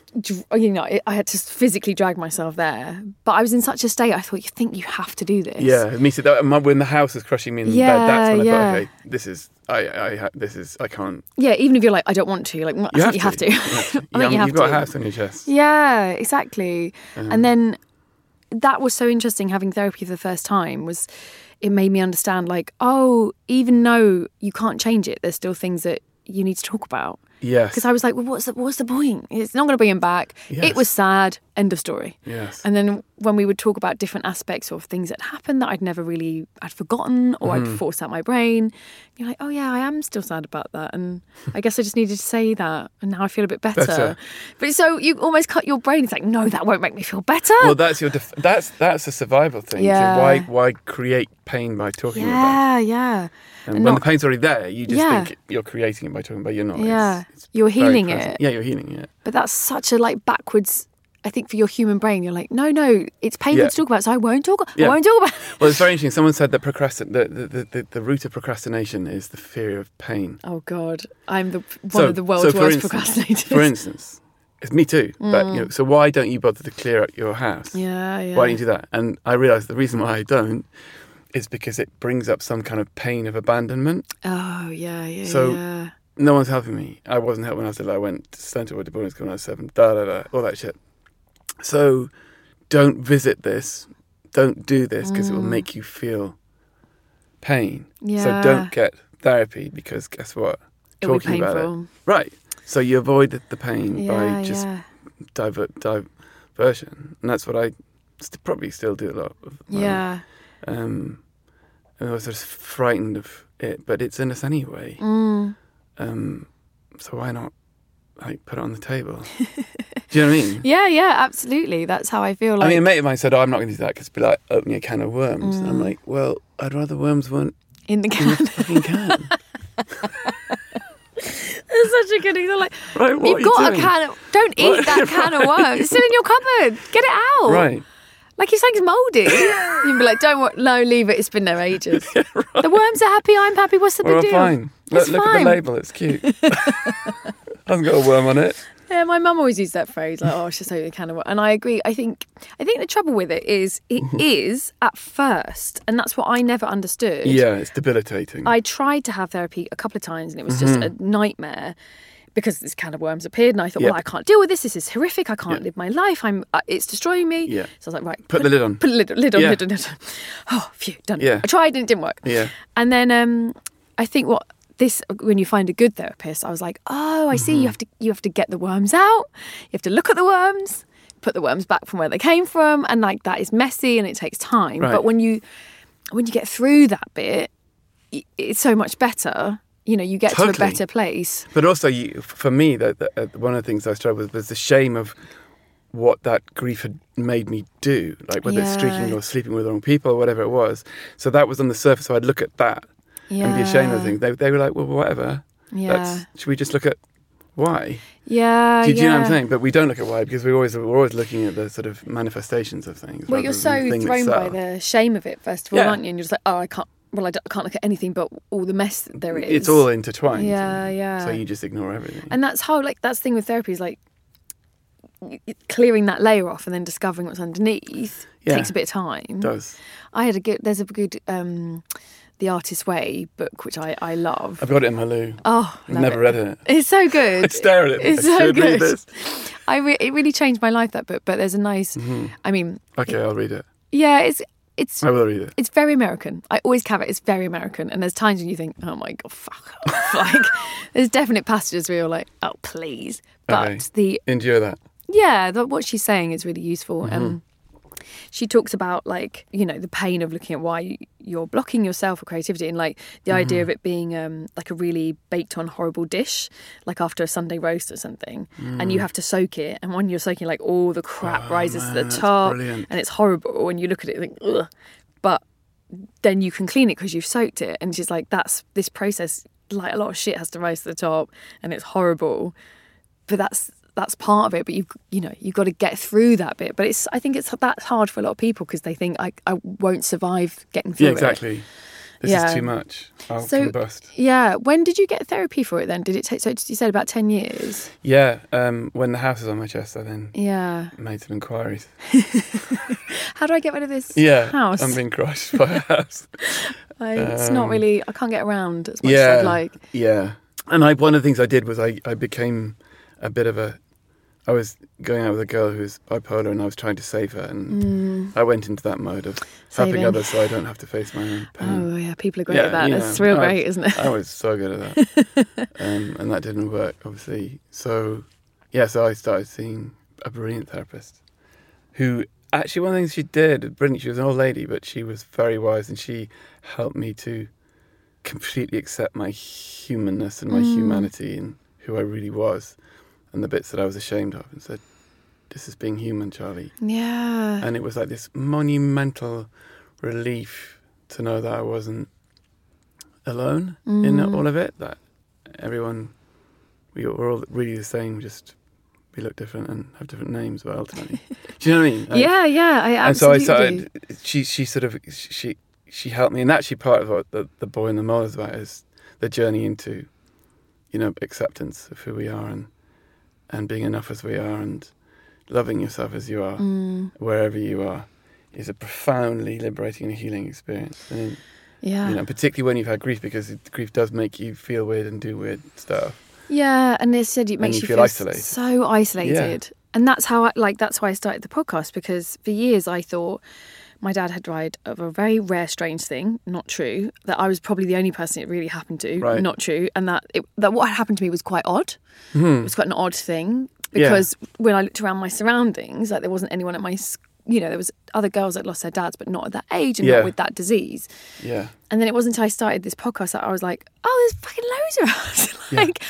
I had to physically drag myself there. But I was in such a state, I thought, you think you have to do this? Yeah, me too. When the house was crushing me in bed, that's when I thought, okay, I can't. Yeah, even if you're like, I don't want to, like, I think you have to. You've got a house on your chest. Yeah, exactly. And then that was so interesting, having therapy for the first time, was it made me understand, like, even though you can't change it, there's still things that you need to talk about. Yes. Because I was like, well, what's the point? It's not going to bring him back. Yes. It was sad. End of story. Yes. And then when we would talk about different aspects of things that happened that I'd forgotten, or I'd forced out my brain, you're like, oh yeah, I am still sad about that. And I guess I just needed to say that. And now I feel a bit better. But so you almost cut your brain. It's like, no, that won't make me feel better. Well, that's that's a survival thing. Yeah. So why create pain by talking about it? Yeah. And when the pain's already there, you just think you're creating it by talking about it. You're not. Yeah. It's you're healing it. Yeah, you're healing it. But that's such a backwards, I think, for your human brain. You're like, no, it's painful to talk about, so I won't talk. Yeah. I won't talk about it. Well, it's very interesting. Someone said that the root of procrastination is the fear of pain. Oh God, I'm one of the world's worst procrastinators. For instance, it's me too. But so why don't you bother to clear out your house? Yeah. Why don't you do that? And I realised the reason why I don't is because it brings up some kind of pain of abandonment. Oh yeah. So no one's helping me. I wasn't helped when I was little. I went to centre with the boarding school when I was 7. All that shit. So don't visit this. Don't do this because it will make you feel pain. Yeah. So don't get therapy because guess what? It'll be painful. About it. Right. So you avoid the pain by just diversion. And that's what I probably still do a lot of. Yeah. And I was just frightened of it, but it's in us anyway. So why not like put it on the table. Do you know what I mean? Yeah, absolutely. That's how I feel. Like, I mean, a mate of mine said, "Oh, I'm not going to do that because it'd be like opening a can of worms." Mm. And I'm like, "Well, I'd rather worms weren't in the can." In the fucking can. That's such a good example. Like, right, you've got a can of, don't eat what? That can of worms. It's still in your cupboard. Get it out. Right. Like if something's mouldy, you'd be like, no, leave it. It's been there ages. Yeah, right. The worms are happy. I'm happy. What's the big deal? Fine. It's look fine. At the label. It's cute. Hasn't got a worm on it. Yeah, my mum always used that phrase, like, "Oh, it's just open a can of worms." And I agree. I think the trouble with it is at first, and that's what I never understood. Yeah, it's debilitating. I tried to have therapy a couple of times, and it was just a nightmare because this can of worms appeared, and I thought, "Well, I can't deal with this. This is horrific. I can't live my life. It's destroying me." Yeah. So I was like, "Right, put the lid on. Put the lid on. Yeah. Lid on. Oh, phew, done. Yeah. I tried, and it didn't work. Yeah. And then I think what. This, when you find a good therapist, I was like, oh, I see. You have to get the worms out. You have to look at the worms, put the worms back from where they came from, and like that is messy and it takes time. Right. But when you get through that bit, it's so much better. You know, you get to a better place. But also, for me, one of the things I struggled with was the shame of what that grief had made me do, like whether it's streaking or sleeping with the wrong people or whatever it was. So that was on the surface. So I'd look at that. Yeah. And be ashamed of things. They were like, well, whatever. Yeah. Should we just look at why? Yeah. Do you know what I'm saying? But we don't look at why because we're always looking at the sort of manifestations of things. Well, you're so thrown by the shame of it first of all, aren't you? And you're just like, oh, I can't look at anything but all the mess that there is. It's all intertwined. Yeah. So you just ignore everything. And that's how that's the thing with therapy is like clearing that layer off and then discovering what's underneath takes a bit of time. It does. There's a good The Artist's Way book, which I love. I've got it in my loo. Oh, I've never read it. It's so good. I stare at it. It's so good. Read this. It really changed my life, that book, but there's a nice, I mean... Okay, I'll read it. Yeah, it's... I will read it. It's very American. I always caveat it's very American, and there's times when you think, oh my God, fuck off. Like, there's definite passages where you're like, oh, please. But endure that. Yeah, what she's saying is really useful, she talks about, like, you know, the pain of looking at why you're blocking yourself for creativity and, like, the idea of it being, like, a really baked-on horrible dish, like after a Sunday roast or something, and you have to soak it. And when you're soaking, like, all the crap rises to the top and it's horrible and you look at it and think, ugh. But then you can clean it because you've soaked it. And she's like, that's this process, like, a lot of shit has to rise to the top and it's horrible. But that's part of it, but you've got to get through that bit. But I think that's hard for a lot of people because they think I won't survive getting through it. Yeah, exactly. This is too much. I'll combust. Yeah. When did you get therapy for it then? Did it take, so you said about 10 years? Yeah. When the house was on my chest, I then made some inquiries. How do I get rid of this house? I'm being crushed by a house. It's not really, I can't get around as much as I'd like. Yeah. And one of the things I did was I became a bit of a, I was going out with a girl who was bipolar and I was trying to save her and I went into that mode of helping others so I don't have to face my own pain. Oh, yeah, people are great at that. It's real great, isn't it? I was so good at that. And that didn't work, obviously. So I started seeing a brilliant therapist who actually, one of the things she did, brilliant, she was an old lady, but she was very wise and she helped me to completely accept my humanness and my humanity and who I really was. And the bits that I was ashamed of and said, this is being human, Charlie. Yeah. And it was like this monumental relief to know that I wasn't alone in all of it, that everyone, we were all really the same, just we look different and have different names, but ultimately. Do you know what I mean? Yeah, I absolutely. And so I started, she helped me, and actually part of what the Boy and the Mole is about is the journey into, you know, acceptance of who we are and being enough as we are and loving yourself as you are, wherever you are, is a profoundly liberating and healing experience. And, you know, particularly when you've had grief, because grief does make you feel weird and do weird stuff. Yeah, and they said it makes you feel isolated. So isolated. Yeah. And that's how that's why I started the podcast, because for years I thought my dad had died of a very rare, strange thing, not true, that I was probably the only person it really happened to, not true, and that what happened to me was quite odd. Mm-hmm. It was quite an odd thing, because when I looked around my surroundings, like there wasn't anyone at my, you know, there was other girls that lost their dads, but not at that age and not with that disease. Yeah. And then it wasn't until I started this podcast that I was like, oh, there's fucking loads of us. Like,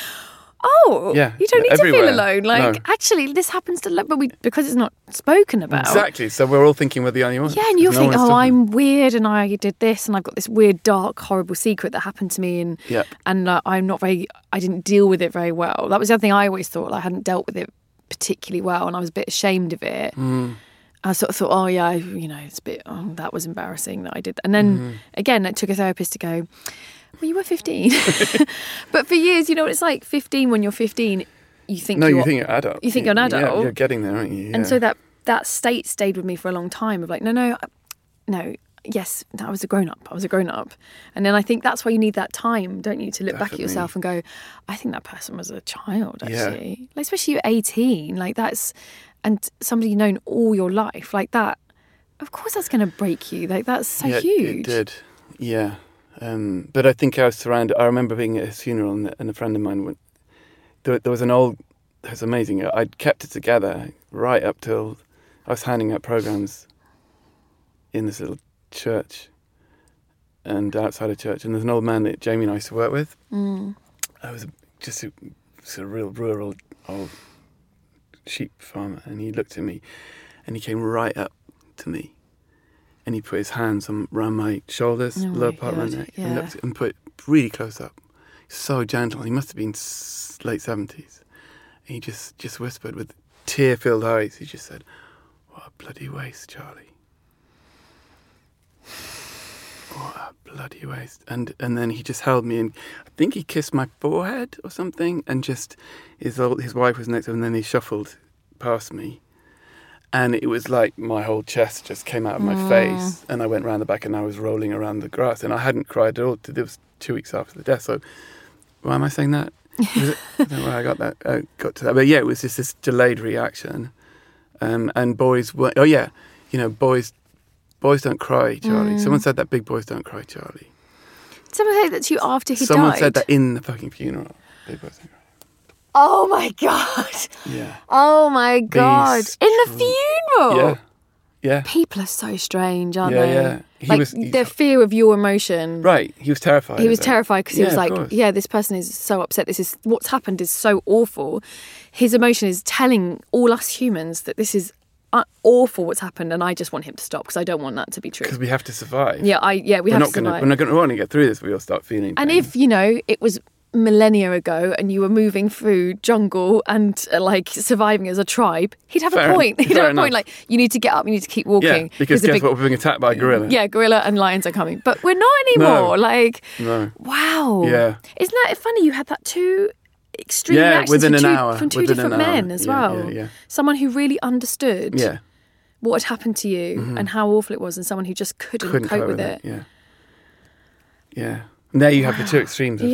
oh, yeah, you don't need everywhere. To feel alone. Like, no. Actually, this happens to... But because it's not spoken about. Exactly. So we're all thinking we're the only ones. Yeah, and you'll think, oh, I'm weird and I did this and I've got this weird, dark, horrible secret that happened to me and I'm not very... I didn't deal with it very well. That was the other thing I always thought. Like, I hadn't dealt with it particularly well and I was a bit ashamed of it. Mm. I sort of thought, oh, yeah, you know, it's a bit... Oh, that was embarrassing that I did that. And then, again, it took a therapist to go... Well, you were 15. But for years, you know what it's like? 15, when you're 15, you think you're... No, you think you're an adult. You think you're an adult. Yeah, you're getting there, aren't you? Yeah. And so that state stayed with me for a long time of like, I was a grown-up. I was a grown-up. And then I think that's why you need that time, don't you, to look back at yourself and go, I think that person was a child, actually. Yeah. Like, especially you're 18. Like, that's... And somebody you've known all your life. Like, that... Of course that's going to break you. Like, that's so huge. It did. Yeah. But I think I was surrounded. I remember being at his funeral, and a friend of mine went. There was an old. It was amazing. I'd kept it together right up till I was handing out programs in this little church and outside of church. And there's an old man that Jamie and I used to work with. Mm. I was just a sort of real rural old sheep farmer, and he looked at me, and he came right up to me. And he put his hands around my shoulders, lower part around my neck, and looked and put it really close up. So gentle. He must have been late 70s. And he just whispered with tear-filled eyes. He just said, "What a bloody waste, Charlie. What a bloody waste." And then he just held me, and I think he kissed my forehead or something. And just his wife was next to him, and then he shuffled past me. And it was like my whole chest just came out of my face, and I went round the back and I was rolling around the grass, and I hadn't cried at all. It was 2 weeks after the death, so why am I saying that? I don't know where I got that. I got to that, but yeah, it was just this delayed reaction. And boys were, boys don't cry, Charlie. Someone said that, big boys don't cry, Charlie. Someone said that to you after he died. Someone said that in the fucking funeral. Big boys don't cry. Oh, my God. Yeah. Oh, my God. In the funeral? Yeah. Yeah. People are so strange, aren't they? Yeah, yeah. Like, their fear of your emotion. Right. He was terrified. He was terrified because he was like, this person is so upset. What's happened is so awful. His emotion is telling all us humans that this is awful what's happened, and I just want him to stop because I don't want that to be true. Because we have to survive. Yeah, we have to survive. We're not going to want to get through this. We all start feeling pain. And if, it was... millennia ago and you were moving through jungle and surviving as a tribe, he'd have a point like, you need to get up, you need to keep walking, because guess what, we're being attacked by a gorilla and lions are coming, but we're not anymore. Wow. Isn't that funny? You had that too extreme reactions from two different men as well. Someone who really understood what had happened to you and how awful it was, and someone who just couldn't cope with it. And there you have the two extremes of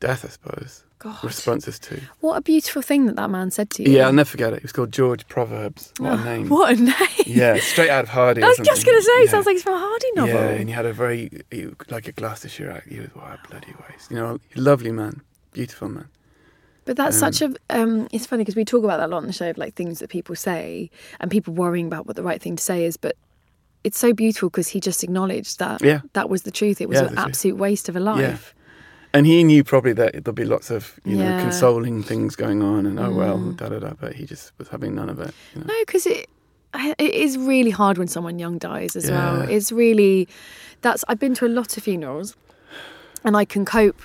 death, I suppose. God. Responses to. What a beautiful thing that man said to you. Yeah, I'll never forget it. It was called George Proverbs. What a name. What a name. Yeah, straight out of Hardy. I was just going to say, it sounds like it's from a Hardy novel. Yeah, and he had a Gloucestershire act. He was, what a bloody waste. Lovely man. Beautiful man. But that's it's funny because we talk about that a lot on the show, of things that people say and people worrying about what the right thing to say is, but it's so beautiful because he just acknowledged that that was the truth. It was an absolute waste of a life. And he knew probably that there'll be lots of, consoling things going on and, but he just was having none of it. No, because it is really hard when someone young dies as well. It's really... I've been to a lot of funerals and I can cope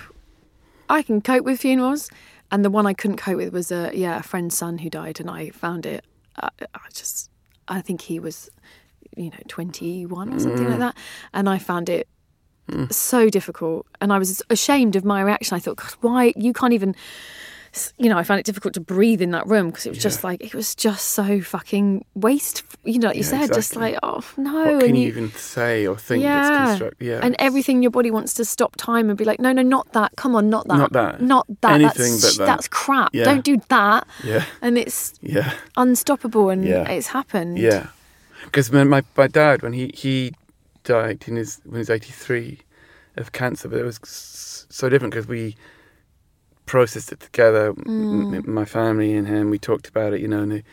with funerals, and the one I couldn't cope with was a friend's son who died, and I found it... I think he was... 21 or something like that, and I found it so difficult, and I was ashamed of my reaction. I thought, God, why you can't even I found it difficult to breathe in that room, because it was just like, it was just so fucking wasteful, you said, exactly. Just like, oh no, what can you even say or think that's constructive? And everything your body wants to stop time and be like, no, not that, come on, not that anything but that. That's crap, don't do that, and it's unstoppable, and it's happened. Because my dad, when he died when he was 83 of cancer, but it was so different because we processed it together, my family and him. We talked about it, and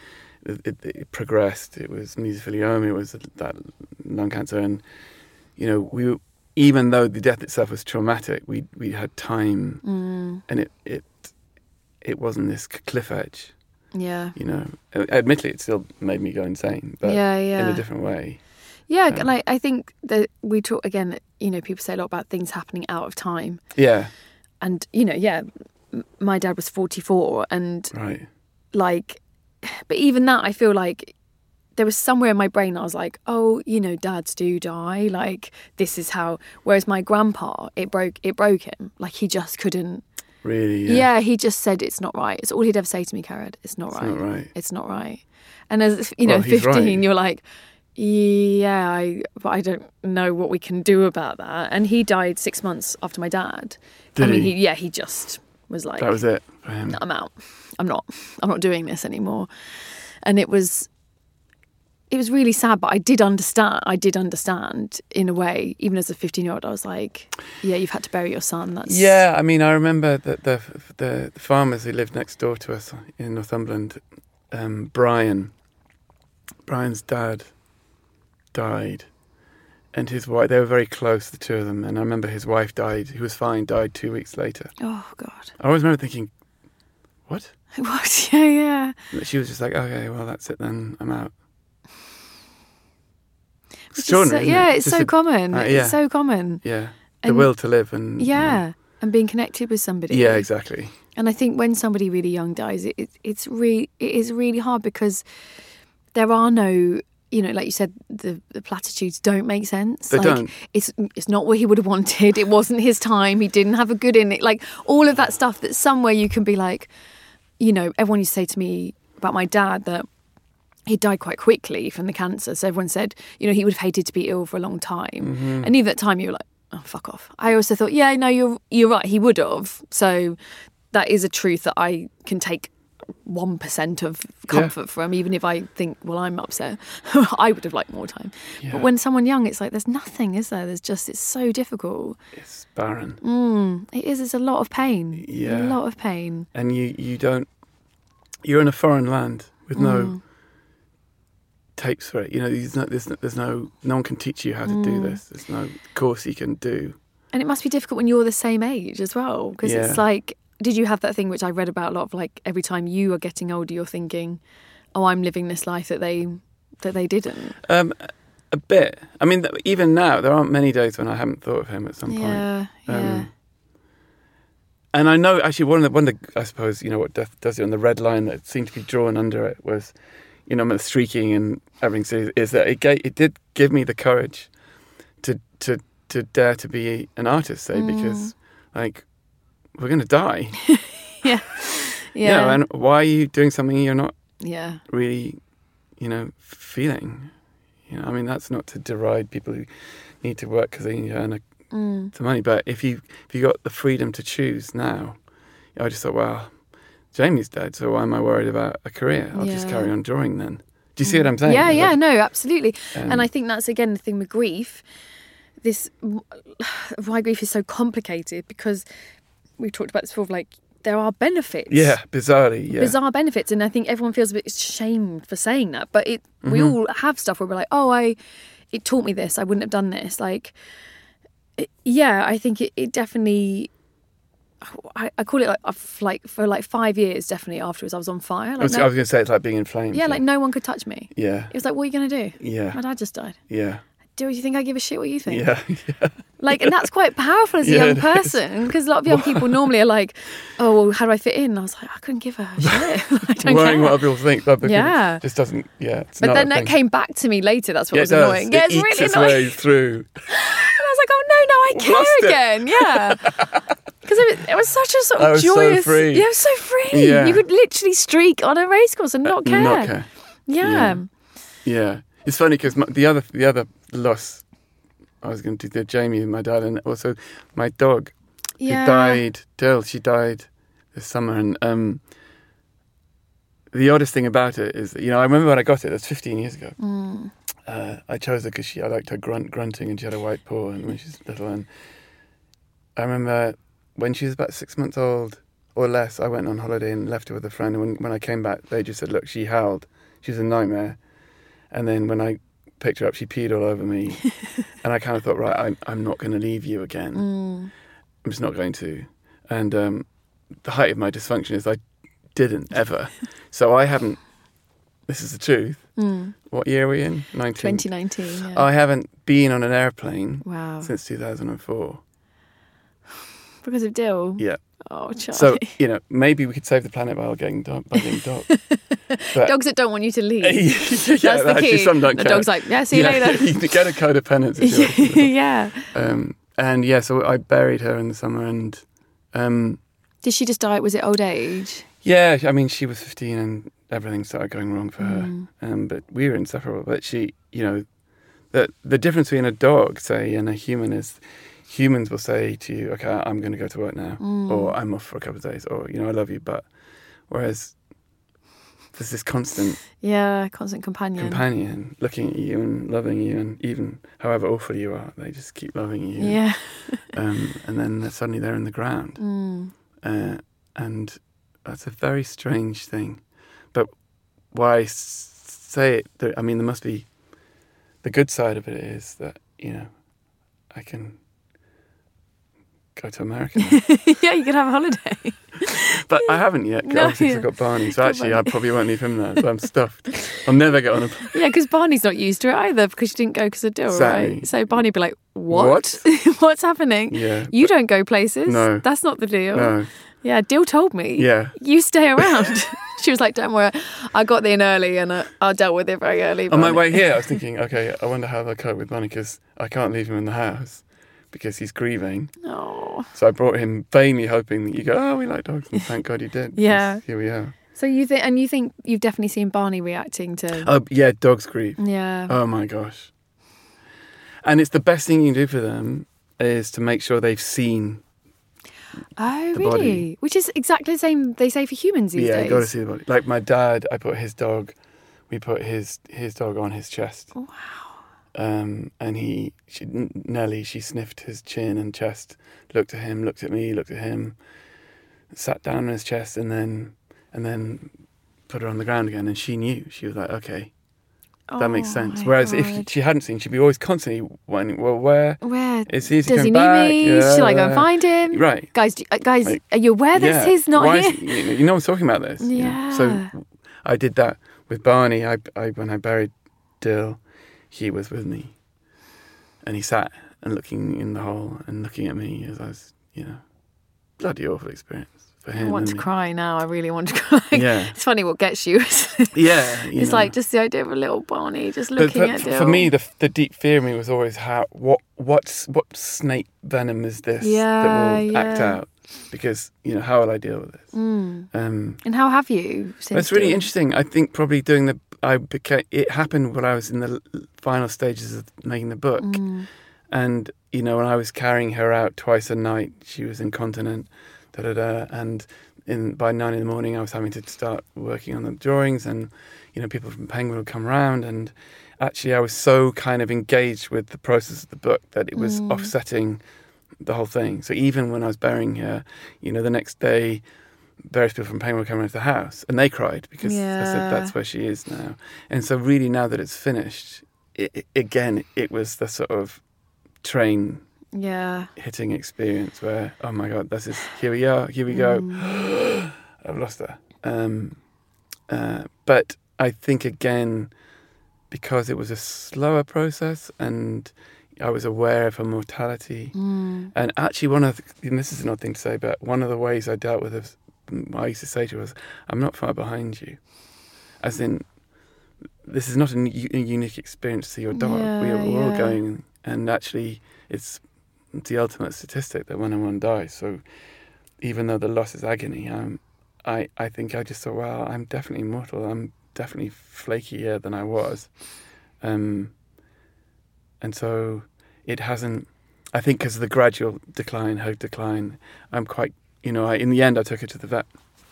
it progressed. It was mesothelioma, it was that lung cancer, and we even though the death itself was traumatic, we had time, and it wasn't this cliff edge. Yeah. You know, admittedly, it still made me go insane, but in a different way. Yeah, and I think that we talk, again, you know, people say a lot about things happening out of time. Yeah. And, you know, my dad was 44 and, right. like, but even that, I feel like there was somewhere in my brain I was like, oh, you know, dads do die. Like, this is how, whereas my grandpa, it broke him. Like, he just couldn't. Really? Yeah, he just said it's not right. It's all he'd ever say to me, Cariad. It's not right. And as, you know, 15, right. You're like... Yeah, but I don't know what we can do about that. And he died 6 months after my dad. He just was like... That was it for him. I'm out. I'm not doing this anymore. And it was really sad, but I did understand in a way, even as a 15-year-old, I was like, yeah, you've had to bury your son. That's... Yeah, I mean, I remember that the farmers who lived next door to us in Northumberland, Brian's dad... died, and his wife, they were very close, the two of them, and I remember his wife died, who was fine, died 2 weeks later. Oh God. I always remember thinking, what? Yeah. But she was just like, okay, well, that's it then, I'm out. Extraordinary. It's so common. It's so common. Yeah. The will to live and... Yeah, you know. And being connected with somebody. Yeah, exactly. And I think when somebody really young dies, it is really hard, because there are no... You know, like you said, the platitudes don't make sense. They don't. It's not what he would have wanted. It wasn't his time. He didn't have a good in it. Like, all of that stuff that somewhere you can be like, you know, everyone used to say to me about my dad that he died quite quickly from the cancer. So everyone said, you know, he would have hated to be ill for a long time. Mm-hmm. And even at that time, you were like, oh, fuck off. I also thought, yeah, no, you're right. He would have. So that is a truth that I can take 1% of comfort from, even if I think, well, I'm upset. I would have liked more time. Yeah. But when someone young, it's like, there's nothing, is there? There's just, it's so difficult. It's barren. It is. It's a lot of pain. Yeah. A lot of pain. And you're in a foreign land with no tapes for it. You know, no one can teach you how to do this. There's no course you can do. And it must be difficult when you're the same age as well, because it's like, did you have that thing which I read about a lot of, like, every time you are getting older, you're thinking, oh, I'm living this life that they didn't? A bit. I mean, even now, there aren't many days when I haven't thought of him at some point. Yeah. And I know, actually, I suppose, you know, what death does, and the red line that seemed to be drawn under it was, you know, the streaking and everything, so is that it did give me the courage to dare to be an artist, say, because, like... we're going to die. Yeah. You know, and why are you doing something you're not really, you know, feeling? You know, I mean, that's not to deride people who need to work because they need to earn the money. But if you got the freedom to choose now, I just thought, well, Jamie's dead, so why am I worried about a career? I'll just carry on drawing then. Do you see what I'm saying? Yeah, no, absolutely. And I think that's, again, the thing with grief. Why grief is so complicated, because... we've talked about this before, like, there are benefits. Yeah, bizarrely, yeah. Bizarre benefits, and I think everyone feels a bit ashamed for saying that, but we all have stuff where we're like, oh, it taught me this, I wouldn't have done this. Like, I think it definitely... I call it, like for, like, 5 years, definitely, afterwards, I was on fire. Like, I was going to say, it's like being in flames. Yeah, like, no one could touch me. Yeah. It was like, what are you going to do? Yeah. My dad just died. Yeah. Do you think I give a shit what you think? Yeah. Like, and that's quite powerful as a young person, because a lot of young people normally are like, oh, well, how do I fit in? And I was like, I couldn't give a shit. I don't worrying care. What people think. Yeah. Just doesn't, yeah. It's but not then that came back to me later. That's what was annoying. Yeah, it's really annoying. It's way through. And I was like, oh, no, I care again. Yeah. Because it was such a sort of joyous. So free. Yeah, it was so free. Yeah. You could literally streak on a race course and not care. Yeah. It's funny because the other loss, I was going to do Jamie and my dad, and also my dog who died, Dill. She died this summer, and the oddest thing about it is, you know, I remember when I got it, that's 15 years ago. I chose her because I liked her grunting, and she had a white paw, and when she was little, and I remember when she was about 6 months old or less, I went on holiday and left her with a friend, and when I came back, they just said, look, she howled, she's a nightmare. And then when I picked her up, she peed all over me. And I kind of thought, right, I'm not going to leave you again. Mm. I'm just not going to. And the height of my dysfunction is I didn't ever. So I haven't, this is the truth. Mm. What year are we in? 2019. Yeah. I haven't been on an airplane since 2004. Because of Dill? Yeah. Oh, Charlie. So, you know, maybe we could save the planet by getting dogs. Dogs that don't want you to leave. That's the key. Some don't care. Dog's like, yeah, see you later. You get a codependence situation. Yeah. So I buried her in the summer and... Did she just die? Was it old age? Yeah, I mean, she was 15 and everything started going wrong for her. Mm. But we were inseparable. But she, you know, the difference between a dog, say, and a human is... Humans will say to you, okay, I'm going to go to work now, or I'm off for a couple of days, or, you know, I love you. But whereas there's this constant companion looking at you and loving you, and even however awful you are, they just keep loving you. Yeah. And then suddenly they're in the ground. Mm. And that's a very strange thing. But why say it? I mean, there must be, the good side of it is that, you know, I can... go to America. Yeah, you could have a holiday. But I haven't yet. I've got Barney, so actually I probably won't leave him now, so I'm stuffed. I'll never get on a plane. Yeah, because Barney's not used to it either, because you didn't go because of Dill, exactly. Right? So Barney'd be like, what? What's happening? Yeah, you don't go places. No. That's not the deal. No. Yeah, Dill told me. Yeah. You stay around. She was like, don't worry, I got in early and I dealt with it very early. On my way here, I was thinking, okay, I wonder how they'll cope with Barney, because I can't leave him in the house. Because he's grieving. Oh. So I brought him, vainly hoping that you go, oh, we like dogs, and thank God you did. Yeah. Here we are. So you think you've definitely seen Barney reacting to... Oh, yeah, dogs grieve. Yeah. Oh, my gosh. And it's the best thing you can do for them is to make sure they've seen the really? Body. Which is exactly the same they say for humans these days. Yeah, you've got to see the body. Like my dad, we put his dog on his chest. Wow. And Nellie, she sniffed his chin and chest, looked at him, looked at me, looked at him, sat down on his chest, and then put her on the ground again. And she knew. She was like, okay, that makes sense. Whereas if she hadn't seen, she'd be always constantly wondering, well, where is he? Does he need me? Yeah. Should I go and find him? Right. Guys, like, are you aware that he's not here? You know, I'm talking about this. Yeah. You know? So I did that with Barney. When I buried Dill, he was with me, and he sat and looking in the hole and looking at me as I was, you know, bloody awful experience for him. I want to cry now. I really want to cry. Yeah. It's funny what gets you. Yeah. You it's know. Like just the idea of a little Barney just looking at Dill. For me, the deep fear of me was always how what snake venom is this that will act out? Because, you know, how will I deal with this? Mm. And how have you? That's really interesting. I think probably doing the. It happened when I was in the final stages of making the book, and you know, when I was carrying her out twice a night, she was incontinent, and by 9 a.m, I was having to start working on the drawings, and you know, people from Penguin would come round, and actually, I was so kind of engaged with the process of the book that it was offsetting the whole thing. So even when I was burying her, you know, the next day. Various people from Penguin came around to the house and they cried because I said that's where she is now. And so really now that it's finished, it was the sort of train hitting experience where, oh my God, this is, here we go. I've lost her. But I think again, because it was a slower process and I was aware of her mortality. And actually and this is an odd thing to say, but one of the ways I dealt with it, I used to say to her was, I'm not far behind you. As in, this is not a unique experience to your dog. We're all going, and actually it's the ultimate statistic that one dies. So even though the loss is agony, I think I just thought, wow, I'm definitely mortal. I'm definitely flakier than I was. And so it hasn't, I think because of the gradual decline, I'm quite, you know, in the end I took her to the vet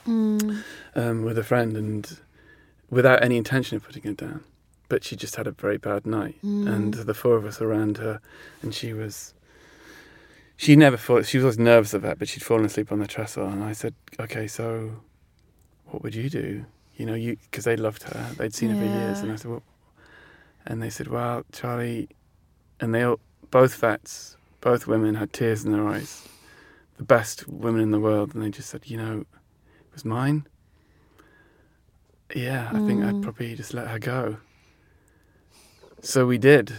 with a friend and without any intention of putting her down. But she just had a very bad night and the four of us around her and she was always nervous of that, but she'd fallen asleep on the trestle and I said, okay, so what would you do? You know, because they loved her, they'd seen her for years and I said, well, And they said, well, Charlie, and they all, both vets, both women had tears in their eyes, the best women in the world. And they just said, you know, it was mine. Yeah, I think I'd probably just let her go. So we did.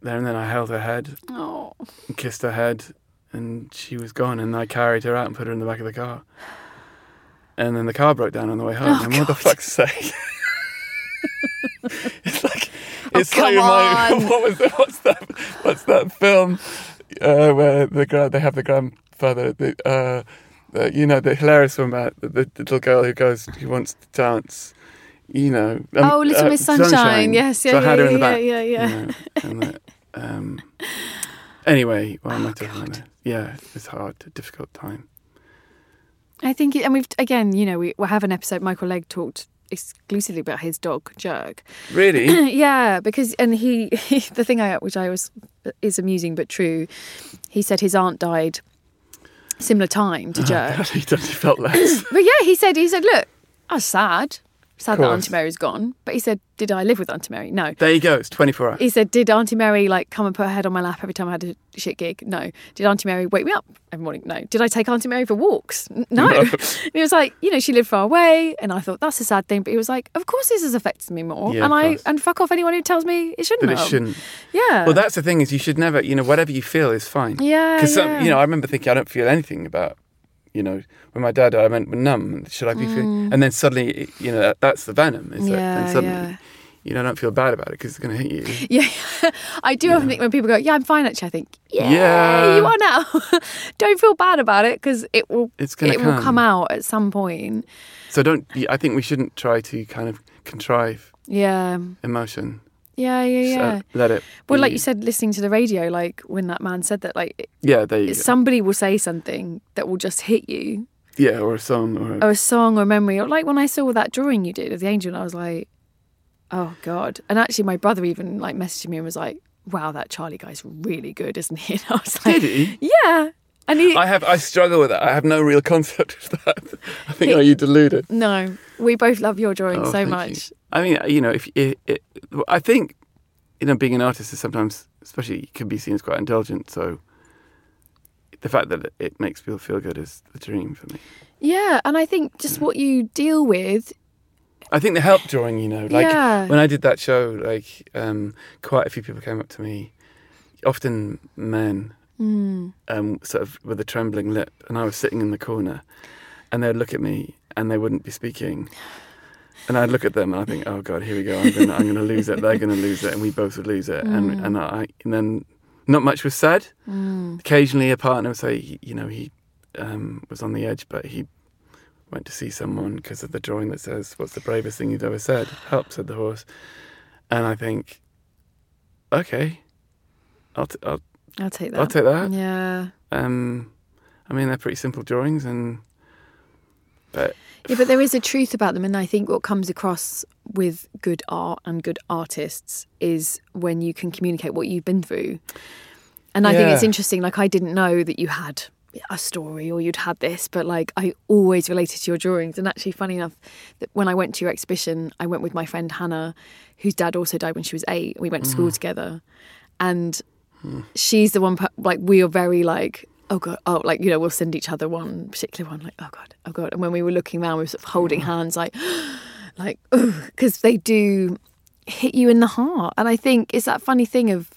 There and then I held her head, and kissed her head, and she was gone. And I carried her out and put her in the back of the car. And then the car broke down on the way home. Oh, and what the fuck's sake? What's that film where they have the grandfather? You know, the hilarious one about the little girl who wants to dance. You know, Little Miss Sunshine. Yes, yeah, so yeah, I had her in the back, you know, and that, anyway, why am I talking about that? Yeah, it's hard, a difficult time. I think, and we've again, you know, we have an episode. Michael Legge talked exclusively about his dog Jerk. Really? Yeah, because he the thing is amusing but true. He said his aunt died similar time to Jerk. He definitely felt less. But yeah, he said, look, I was sad. Sad that Auntie Mary's gone. But he said, did I live with Auntie Mary? No. There you go. It's 24 hours. He said, did Auntie Mary come and put her head on my lap every time I had a shit gig? No. Did Auntie Mary wake me up every morning? No. Did I take Auntie Mary for walks? No. And he was like, you know, she lived far away. And I thought, that's a sad thing. But he was like, of course this has affected me more. Yeah, and fuck off anyone who tells me it shouldn't have. It shouldn't. Yeah. Well, that's the thing is you should never, you know, whatever you feel is fine. Yeah. Because, you know, I remember thinking I don't feel anything about, you know, when my dad died, I went numb. Should I be feeling? And then suddenly, you know, that's the venom, is it? And suddenly, you know, I don't feel bad about it because it's going to hit you. Yeah. I do often think when people go, yeah, I'm fine actually, I think, yeah. You are now. Don't feel bad about it because it will come out at some point. So I think we shouldn't try to kind of contrive emotion. Yeah. Let it. Well, like you said, listening to the radio, like when that man said that, like somebody will say something that will just hit you. Yeah, or a song, or a memory, or like when I saw that drawing you did of the angel, and I was like, oh god. And actually, my brother even like messaged me and was like, wow, that Charlie guy's really good, isn't he? And I was like, did he? Yeah. And I struggle with that. I have no real concept of that. I think, are you deluded? No, we both love your drawing so much. You. I mean, you know, I think, you know, being an artist is sometimes, especially, it can be seen as quite indulgent. So the fact that it makes people feel good is the dream for me. Yeah, and I think just what you deal with. I think the help drawing, you know, like when I did that show, like quite a few people came up to me, often men. Sort of with a trembling lip, and I was sitting in the corner, and they'd look at me and they wouldn't be speaking, and I'd look at them and I think, oh god, here we go, I'm going to lose it, they're going to lose it, and we both would lose it. And then not much was said. Occasionally a partner would say, you know, he was on the edge, but he went to see someone because of the drawing that says, what's the bravest thing you've ever said? Help, said the horse. And I think, okay, I'll take that. Yeah. I mean, they're pretty simple drawings, but there is a truth about them, and I think what comes across with good art and good artists is when you can communicate what you've been through. And I think it's interesting. Like, I didn't know that you had a story or you'd had this, but like I always related to your drawings. And actually, funny enough, that when I went to your exhibition, I went with my friend Hannah, whose dad also died when she was 8. We went to school together, and she's the one, like, we are very like, oh god, oh, like, you know, we'll send each other one particular one, like, oh god. And when we were looking around, we were sort of holding hands, like, because they do hit you in the heart. And I think it's that funny thing of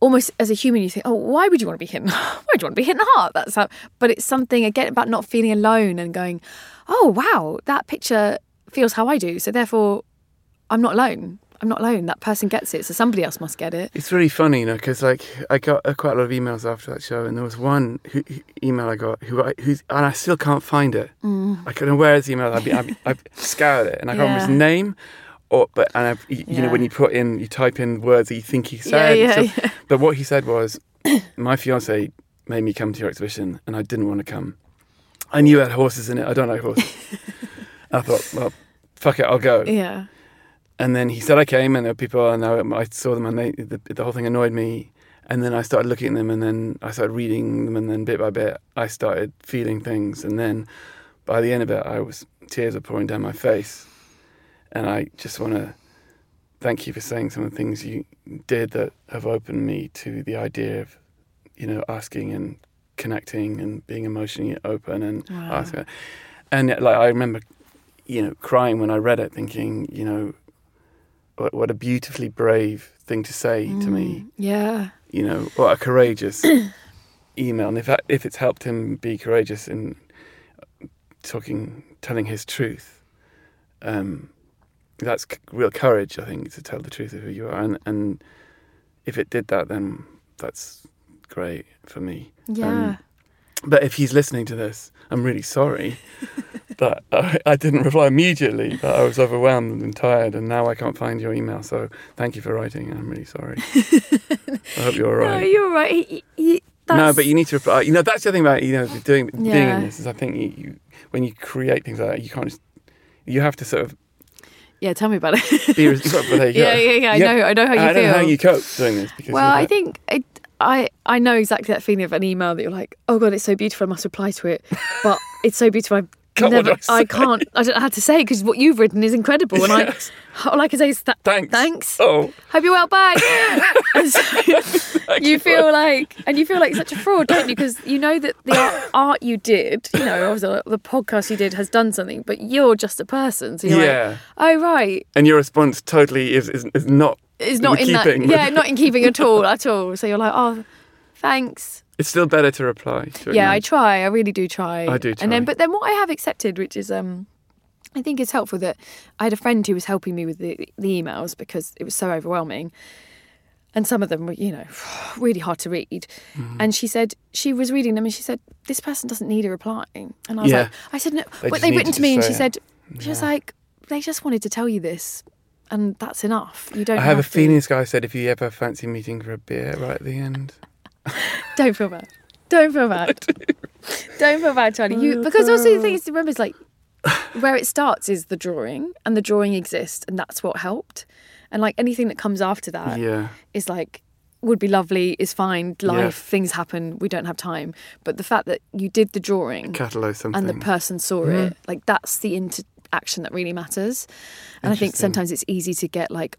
almost as a human, you think, oh, why would you want to be hit? Why do you want to be hit in the heart? That's how. But it's something again about not feeling alone and going, oh wow, that picture feels how I do. So therefore, I'm not alone. That person gets it, so somebody else must get it. It's really funny, you know, because like I got quite a lot of emails after that show, and there was one email I got and I still can't find it. I don't know where his email. I've scoured it, and I can't remember his name. You know, when you type in words that you think he said. But what he said was, my fiance made me come to your exhibition, and I didn't want to come. I knew it had horses in it. I don't like horses. I thought, well, fuck it, I'll go. Yeah. And then he said I came, and there were people, and I saw them, and the whole thing annoyed me. And then I started looking at them, and then I started reading them, and then bit by bit I started feeling things. And then by the end of it, tears were pouring down my face, and I just want to thank you for saying some of the things you did that have opened me to the idea of, you know, asking and connecting and being emotionally open and asking. And like, I remember, you know, crying when I read it, thinking, you know, what a beautifully brave thing to say to me. Yeah. You know, what a courageous email. And if it's helped him be courageous in telling his truth, that's real courage, I think, to tell the truth of who you are. And if it did that, then that's great for me. Yeah. But if he's listening to this, I'm really sorry that I didn't reply immediately, that I was overwhelmed and tired, and now I can't find your email. So thank you for writing. I'm really sorry. I hope you're all right. No, you're all right. No, but you need to reply. You know, that's the thing about, you know, doing this is, I think you when you create things like that, you can't just, you have to sort of. Yeah, tell me about it. I know how you feel. I don't know how you cope doing this. Because I think I know exactly that feeling of an email that you're like, oh God, it's so beautiful, I must reply to it. But it's so beautiful, I don't know how to say it because what you've written is incredible. And all I can say is thanks. Oh, hope you're well, bye. You feel like such a fraud, don't you? Because you know that the art you did, you know, the podcast you did has done something, but you're just a person. So you're like, oh right. And your response totally is not. It's not in that. Yeah, not in keeping at all. So you're like, oh, thanks. It's still better to reply. I really do try. I do try. But then what I have accepted, which is, I think it's helpful that I had a friend who was helping me with the emails because it was so overwhelming. And some of them were, you know, really hard to read. Mm-hmm. And she said, she was reading them and she said, this person doesn't need a reply. And I was like, I said, no, what they've written to me. And she said, she was like, they just wanted to tell you this. And that's enough. You don't. I have a feeling this guy said, if you ever fancy meeting for a beer right at the end. Don't feel bad. Don't feel bad, Charlie. Because also the thing is to remember is like where it starts is the drawing, and the drawing exists, and that's what helped. And like anything that comes after that is like would be lovely, is fine, life, things happen, we don't have time. But the fact that you did the drawing, catalyze something, and the person saw it, like that's the action that really matters. And I think sometimes it's easy to get like